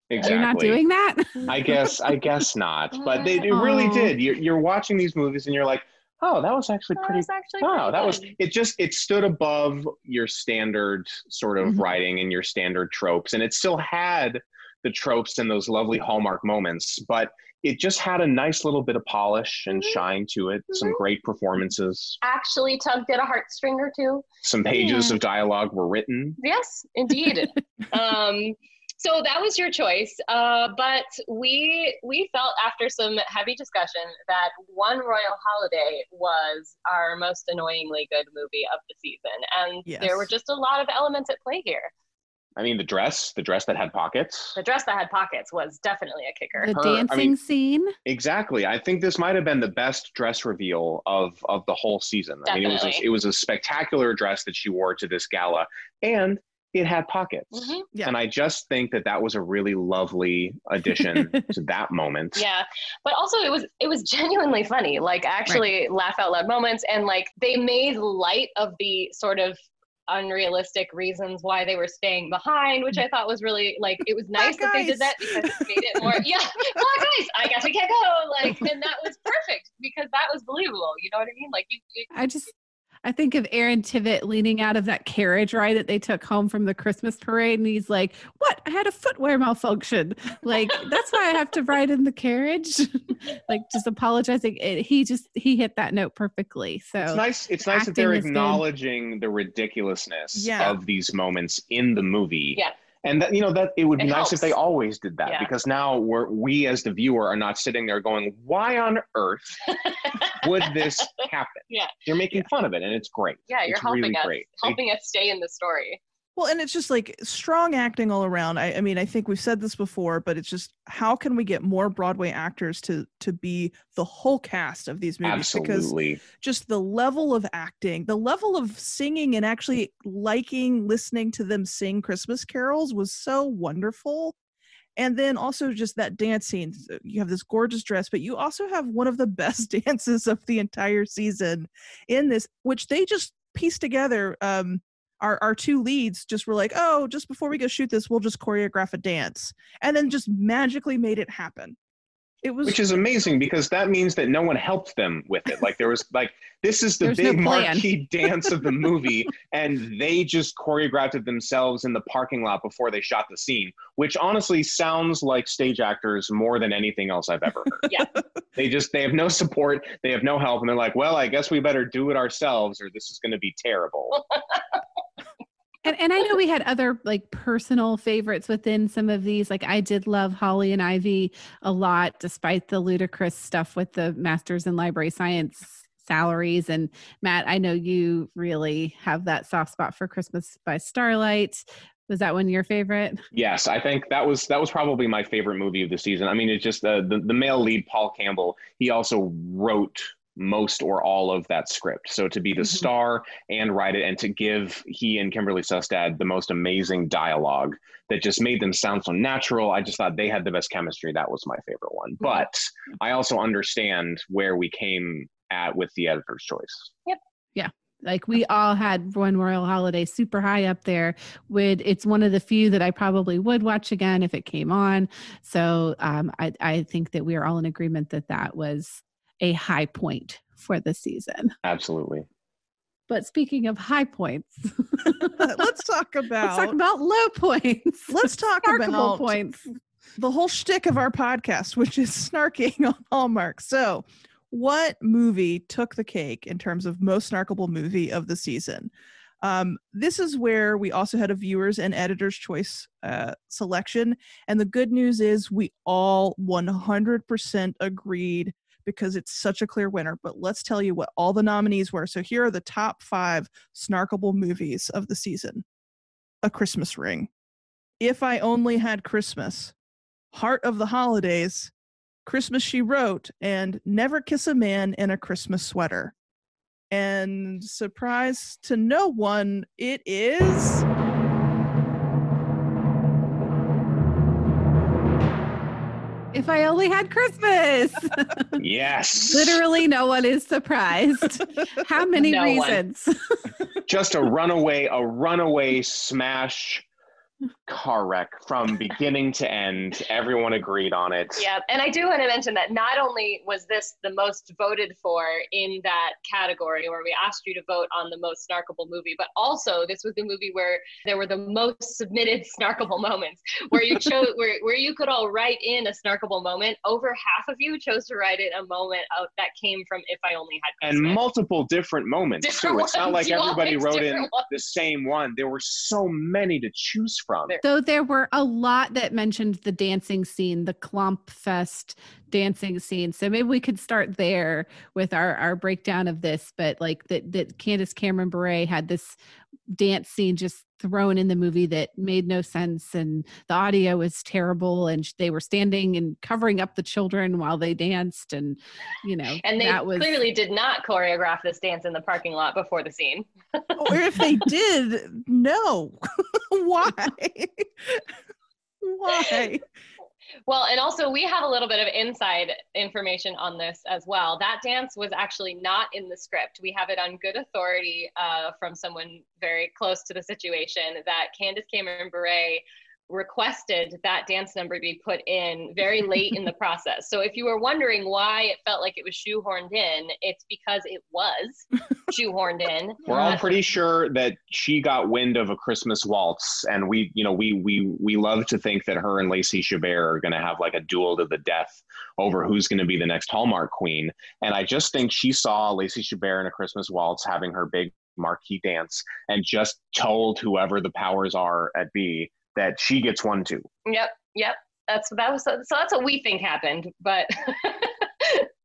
Exactly. Are you not doing that? I guess, I guess not. But they do, really did. You're, you're watching these movies and you're like, oh, that was actually that pretty. Was actually oh, pretty that good. was. It just it stood above your standard sort of mm-hmm. writing and your standard tropes, and it still had the tropes and those lovely Hallmark moments, but it just had a nice little bit of polish and shine to it. Mm-hmm. Some great performances. Actually tugged at a heartstring or two. Some pages yeah. of dialogue were written. Yes, indeed. um, so that was your choice. Uh, but we we felt after some heavy discussion that One Royal Holiday was our most annoyingly good movie of the season. And yes. there were just a lot of elements at play here. I mean, the dress, the dress that had pockets. The dress that had pockets was definitely a kicker. The Her, dancing I mean, scene. Exactly. I think this might have been the best dress reveal of, of the whole season. Definitely. I mean, it was, a, it was a spectacular dress that she wore to this gala, and it had pockets. Mm-hmm. Yeah. And I just think that that was a really lovely addition to that moment. Yeah. But also it was, it was genuinely funny, like actually right. laugh out loud moments. And like they made light of the sort of unrealistic reasons why they were staying behind, which I thought was really, like, it was nice that they did that because it made it more yeah black ice, I guess we can't go, like, and that was perfect because that was believable, you know what I mean? Like you, you I just I think of Aaron Tveit leaning out of that carriage ride that they took home from the Christmas parade. And he's like, what? I had a footwear malfunction. Like, that's why I have to ride in the carriage. Like, just apologizing. It, he just, he hit that note perfectly. So it's nice. It's nice that they're acknowledging good. the ridiculousness yeah. of these moments in the movie. Yeah. And that, you know, that it would be it nice helps. if they always did that, yeah. because now we're, we as the viewer are not sitting there going, why on earth would this happen? Yeah. You're making yeah. fun of it, and it's great. Yeah, you're it's helping really us, great. helping us stay in the story. Well, and it's just like strong acting all around. I, I mean, I think we've said this before, but it's just, how can we get more Broadway actors to to be the whole cast of these movies? Absolutely. Because just the level of acting, the level of singing, and actually liking listening to them sing Christmas carols was so wonderful. And then also just that dance scene. You have this gorgeous dress, but you also have one of the best dances of the entire season in this, which they just pieced together. Um, Our, our two leads just were like, oh, just before we go shoot this, we'll just choreograph a dance. And then just magically made it happen. It was, which is amazing, because that means that no one helped them with it. Like there was like, this is the big no marquee dance of the movie, and they just choreographed it themselves in the parking lot before they shot the scene, which honestly sounds like stage actors more than anything else I've ever heard. Yeah. They just, they have no support, they have no help, and they're like, well, I guess we better do it ourselves or this is going to be terrible. And, and I know we had other like personal favorites within some of these. Like I did love Holly and Ivy a lot, despite the ludicrous stuff with the masters in library science salaries. And Matt, I know you really have that soft spot for Christmas by Starlight. Was that one your favorite? Yes, I think that was that was probably my favorite movie of the season. I mean, it's just the the, the male lead, Paul Campbell. He also wrote most or all of that script. So to be the mm-hmm. star and write it, and to give he and Kimberly Sustad the most amazing dialogue that just made them sound so natural. I just thought they had the best chemistry. That was my favorite one. Mm-hmm. But I also understand where we came at with the editor's choice. Yep. Yeah. Like we all had One Royal Holiday super high up there. Would it's one of the few that I probably would watch again if it came on. So um, I, I think that we are all in agreement that that was a high point for the season. Absolutely. But speaking of high points, let's talk about let's talk about low points. Let's talk about points. The whole shtick of our podcast, which is snarking on Hallmark. So, what movie took the cake in terms of most snarkable movie of the season? Um, this is where we also had a viewer's and editor's choice uh, selection, and the good news is we all one hundred percent agreed, because it's such a clear winner. But let's tell you what all the nominees were. So here are the top five snarkable movies of the season. A Christmas Ring, If I Only Had Christmas, Heart of the Holidays, Christmas She Wrote, and Never Kiss a Man in a Christmas Sweater. And surprise to no one, it is... If I Only Had Christmas. Yes. Literally no one is surprised. How many no reasons? Just a runaway, a runaway smash car wreck from beginning to end. Everyone agreed on it. Yeah, and I do want to mention that not only was this the most voted for in that category where we asked you to vote on the most snarkable movie, but also this was the movie where there were the most submitted snarkable moments, where you chose where, where you could all write in a snarkable moment. Over half of you chose to write in a moment of, that came from If I Only Had Christmas. And multiple different moments different too. It's not like everybody wrote in ones. The same one. There were so many to choose from. From. So there were a lot that mentioned the dancing scene, the Klomp Fest dancing scene. So maybe we could start there with our, our breakdown of this, but like that that Candace Cameron Bure had this dance scene just thrown in the movie that made no sense, and the audio was terrible, and they were standing and covering up the children while they danced, and you know, and they that was, clearly did not choreograph this dance in the parking lot before the scene. Or if they did, no. Why? Why? Well, and also we have a little bit of inside information on this as well. That dance was actually not in the script. We have it on good authority uh, from someone very close to the situation that Candace Cameron Bure requested that dance number be put in very late in the process. So if you were wondering why it felt like it was shoehorned in, it's because it was shoehorned in. We're all pretty sure that she got wind of A Christmas Waltz, and we, you know, we we we love to think that her and Lacey Chabert are going to have like a duel to the death over who's going to be the next Hallmark queen. And I just think she saw Lacey Chabert in A Christmas Waltz having her big marquee dance, and just told whoever the powers are at B that she gets one too. Yep, yep. That's that was so. That's what we think happened, but.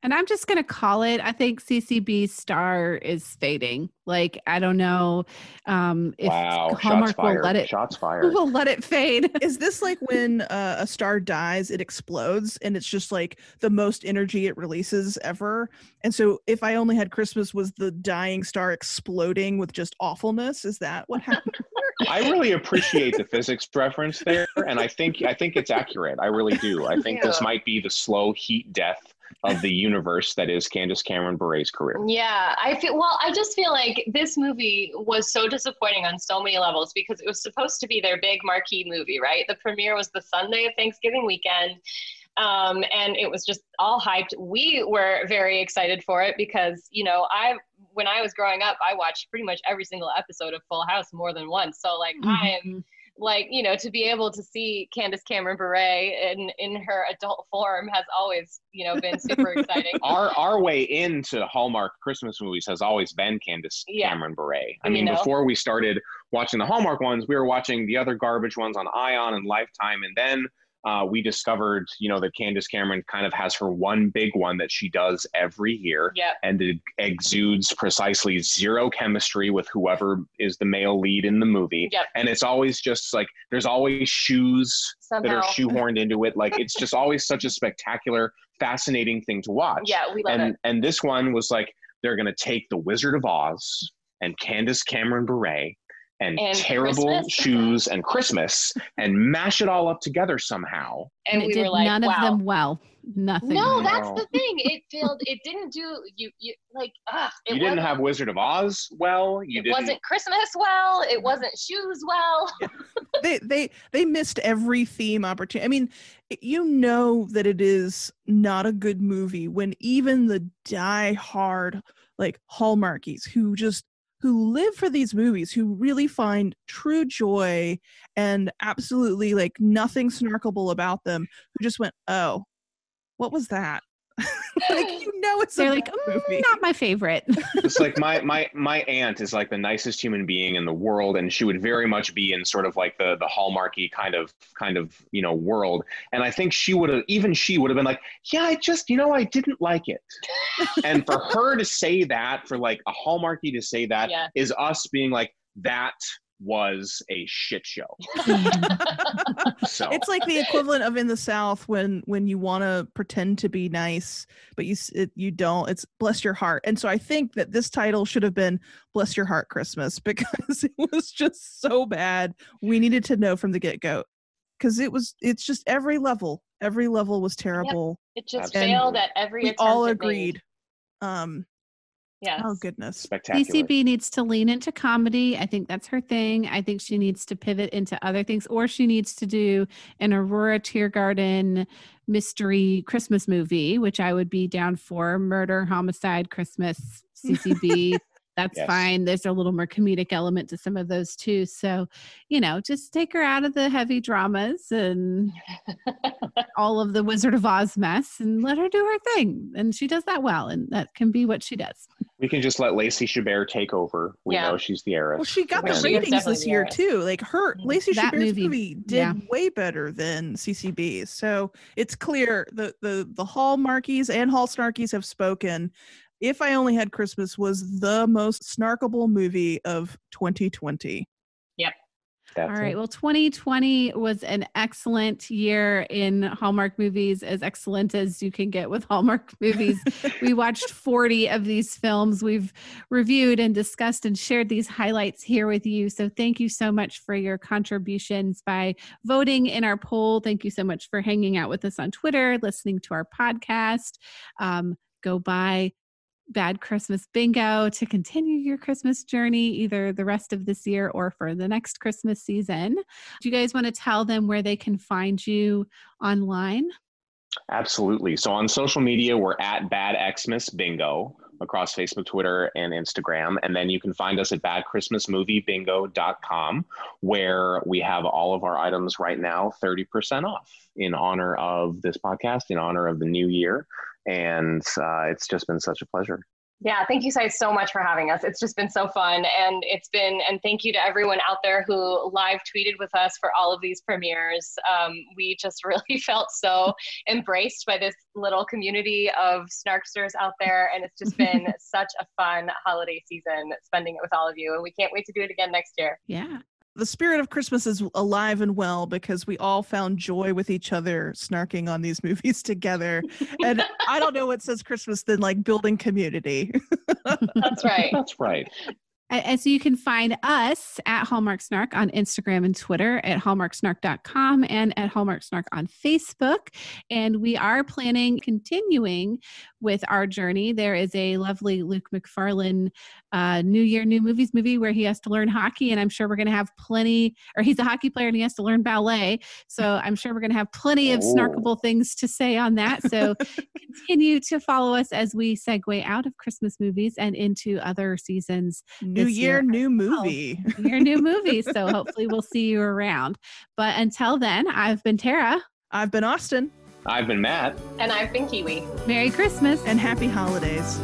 And I'm just gonna call it. I think C C B's star is fading. Like I don't know um, if wow. Hallmark will let it. Shots fired. Will let it fade. Is this like when uh, a star dies, it explodes, and it's just like the most energy it releases ever? And so, If I Only Had Christmas was the dying star exploding with just awfulness. Is that what happened? I really appreciate the physics reference there, and I think I think it's accurate. I really do. I think yeah. this might be the slow heat death of the universe that is Candace Cameron Bure's career. Yeah, I feel, well, I just feel like this movie was so disappointing on so many levels because it was supposed to be their big marquee movie, right? The premiere was the Sunday of Thanksgiving weekend. Um, and it was just all hyped. We were very excited for it because, you know, I, when I was growing up, I watched pretty much every single episode of Full House more than once. So like mm-hmm. I am like, you know, to be able to see Candace Cameron Bure in, in her adult form has always, you know, been super exciting. Our our way into Hallmark Christmas movies has always been Candace yeah. Cameron Bure. I mean, you know? Before we started watching the Hallmark ones, we were watching the other garbage ones on Ion and Lifetime, and then Uh, we discovered, you know, that Candace Cameron kind of has her one big one that she does every year, yep. and it exudes precisely zero chemistry with whoever is the male lead in the movie. Yep. And it's always just like, there's always shoes Somehow. that are shoehorned into it. Like, it's just always such a spectacular, fascinating thing to watch. Yeah, we love and, it. And this one was like, they're going to take The Wizard of Oz and Candace Cameron Bure And, and terrible Christmas. shoes and Christmas and mash it all up together somehow. And, and we were like, none wow. of them well. Nothing. No, that's the thing. It failed. It didn't do you. You like. Ugh, it you didn't have Wizard of Oz well. You it didn't. Wasn't Christmas well. It wasn't shoes well. Yeah. They they they missed every theme opportunity. I mean, you know that it is not a good movie when even the diehard like Hallmarkies who just. who live for these movies, who really find true joy and absolutely like nothing snarkable about them, who just went, oh, what was that? Like, you know, it's they're like mm, not my favorite. It's like my my my aunt is like the nicest human being in the world, and she would very much be in sort of like the the Hallmarky kind of kind of you know world, and I think she would have even she would have been like, yeah, I just you know I didn't like it. And for her to say that, for like a Hallmarky to say that yeah. is us being like, that was a shit show. So. It's like the equivalent of in the South when when you want to pretend to be nice, but you it, you don't. It's bless your heart. And so I think that this title should have been Bless Your Heart Christmas, because it was just so bad. We needed to know from the get-go, because it was it's just every level, every level was terrible. Yep. It just and failed at every. We all agreed. Um, Yes. Oh, goodness. Spectacular. D C B needs to lean into comedy. I think that's her thing. I think she needs to pivot into other things, or she needs to do an Aurora Tiergarten mystery Christmas movie, which I would be down for. Murder, homicide, Christmas, C C B. That's yes. fine. There's a little more comedic element to some of those too. So, you know, just take her out of the heavy dramas and all of the Wizard of Oz mess and let her do her thing. And she does that well. And that can be what she does. We can just let Lacey Chabert take over. We yeah. know she's the heiress. Well, she got the ratings this year too. Like her, Lacey that Chabert's movie, movie did yeah. way better than C C B's. So it's clear the, the, the Hall Markies and Hall Snarkies have spoken. If I Only Had Christmas was the most snarkable movie of twenty twenty. Yep. That's All right. It. Well, twenty twenty was an excellent year in Hallmark movies, as excellent as you can get with Hallmark movies. We watched forty of these films. We've reviewed and discussed and shared these highlights here with you. So thank you so much for your contributions by voting in our poll. Thank you so much for hanging out with us on Twitter, listening to our podcast. Um, go buy Bad Christmas Bingo to continue your Christmas journey, either the rest of this year or for the next Christmas season. Do you guys want to tell them where they can find you online? Absolutely. So on social media, we're at Bad Xmas Bingo across Facebook, Twitter, and Instagram. And then you can find us at bad christmas movie bingo dot com, where we have all of our items right now thirty percent off in honor of this podcast, in honor of the new year. And uh, it's just been such a pleasure. Yeah, thank you guys so much for having us. It's just been so fun. And it's been, and thank you to everyone out there who live tweeted with us for all of these premieres. Um, we just really felt so embraced by this little community of snarksters out there. And it's just been such a fun holiday season spending it with all of you. And we can't wait to do it again next year. Yeah. The spirit of Christmas is alive and well because we all found joy with each other snarking on these movies together. And I don't know what says Christmas than like building community. That's right. That's right. And so you can find us at Hallmark Snark on Instagram and Twitter, at hallmark snark dot com, and at Hallmark Snark on Facebook. And we are planning continuing with our journey. There is a lovely Luke McFarlane uh, New Year, New Movies movie where he has to learn hockey. And I'm sure we're going to have plenty, or he's a hockey player and he has to learn ballet. So I'm sure we're going to have plenty of oh. snarkable things to say on that. So continue to follow us as we segue out of Christmas movies and into other seasons. New year, year, new movie. Oh, new year, new movie. So hopefully we'll see you around. But until then, I've been Tara. I've been Austin. I've been Matt. And I've been Kiwi. Merry Christmas. And happy holidays.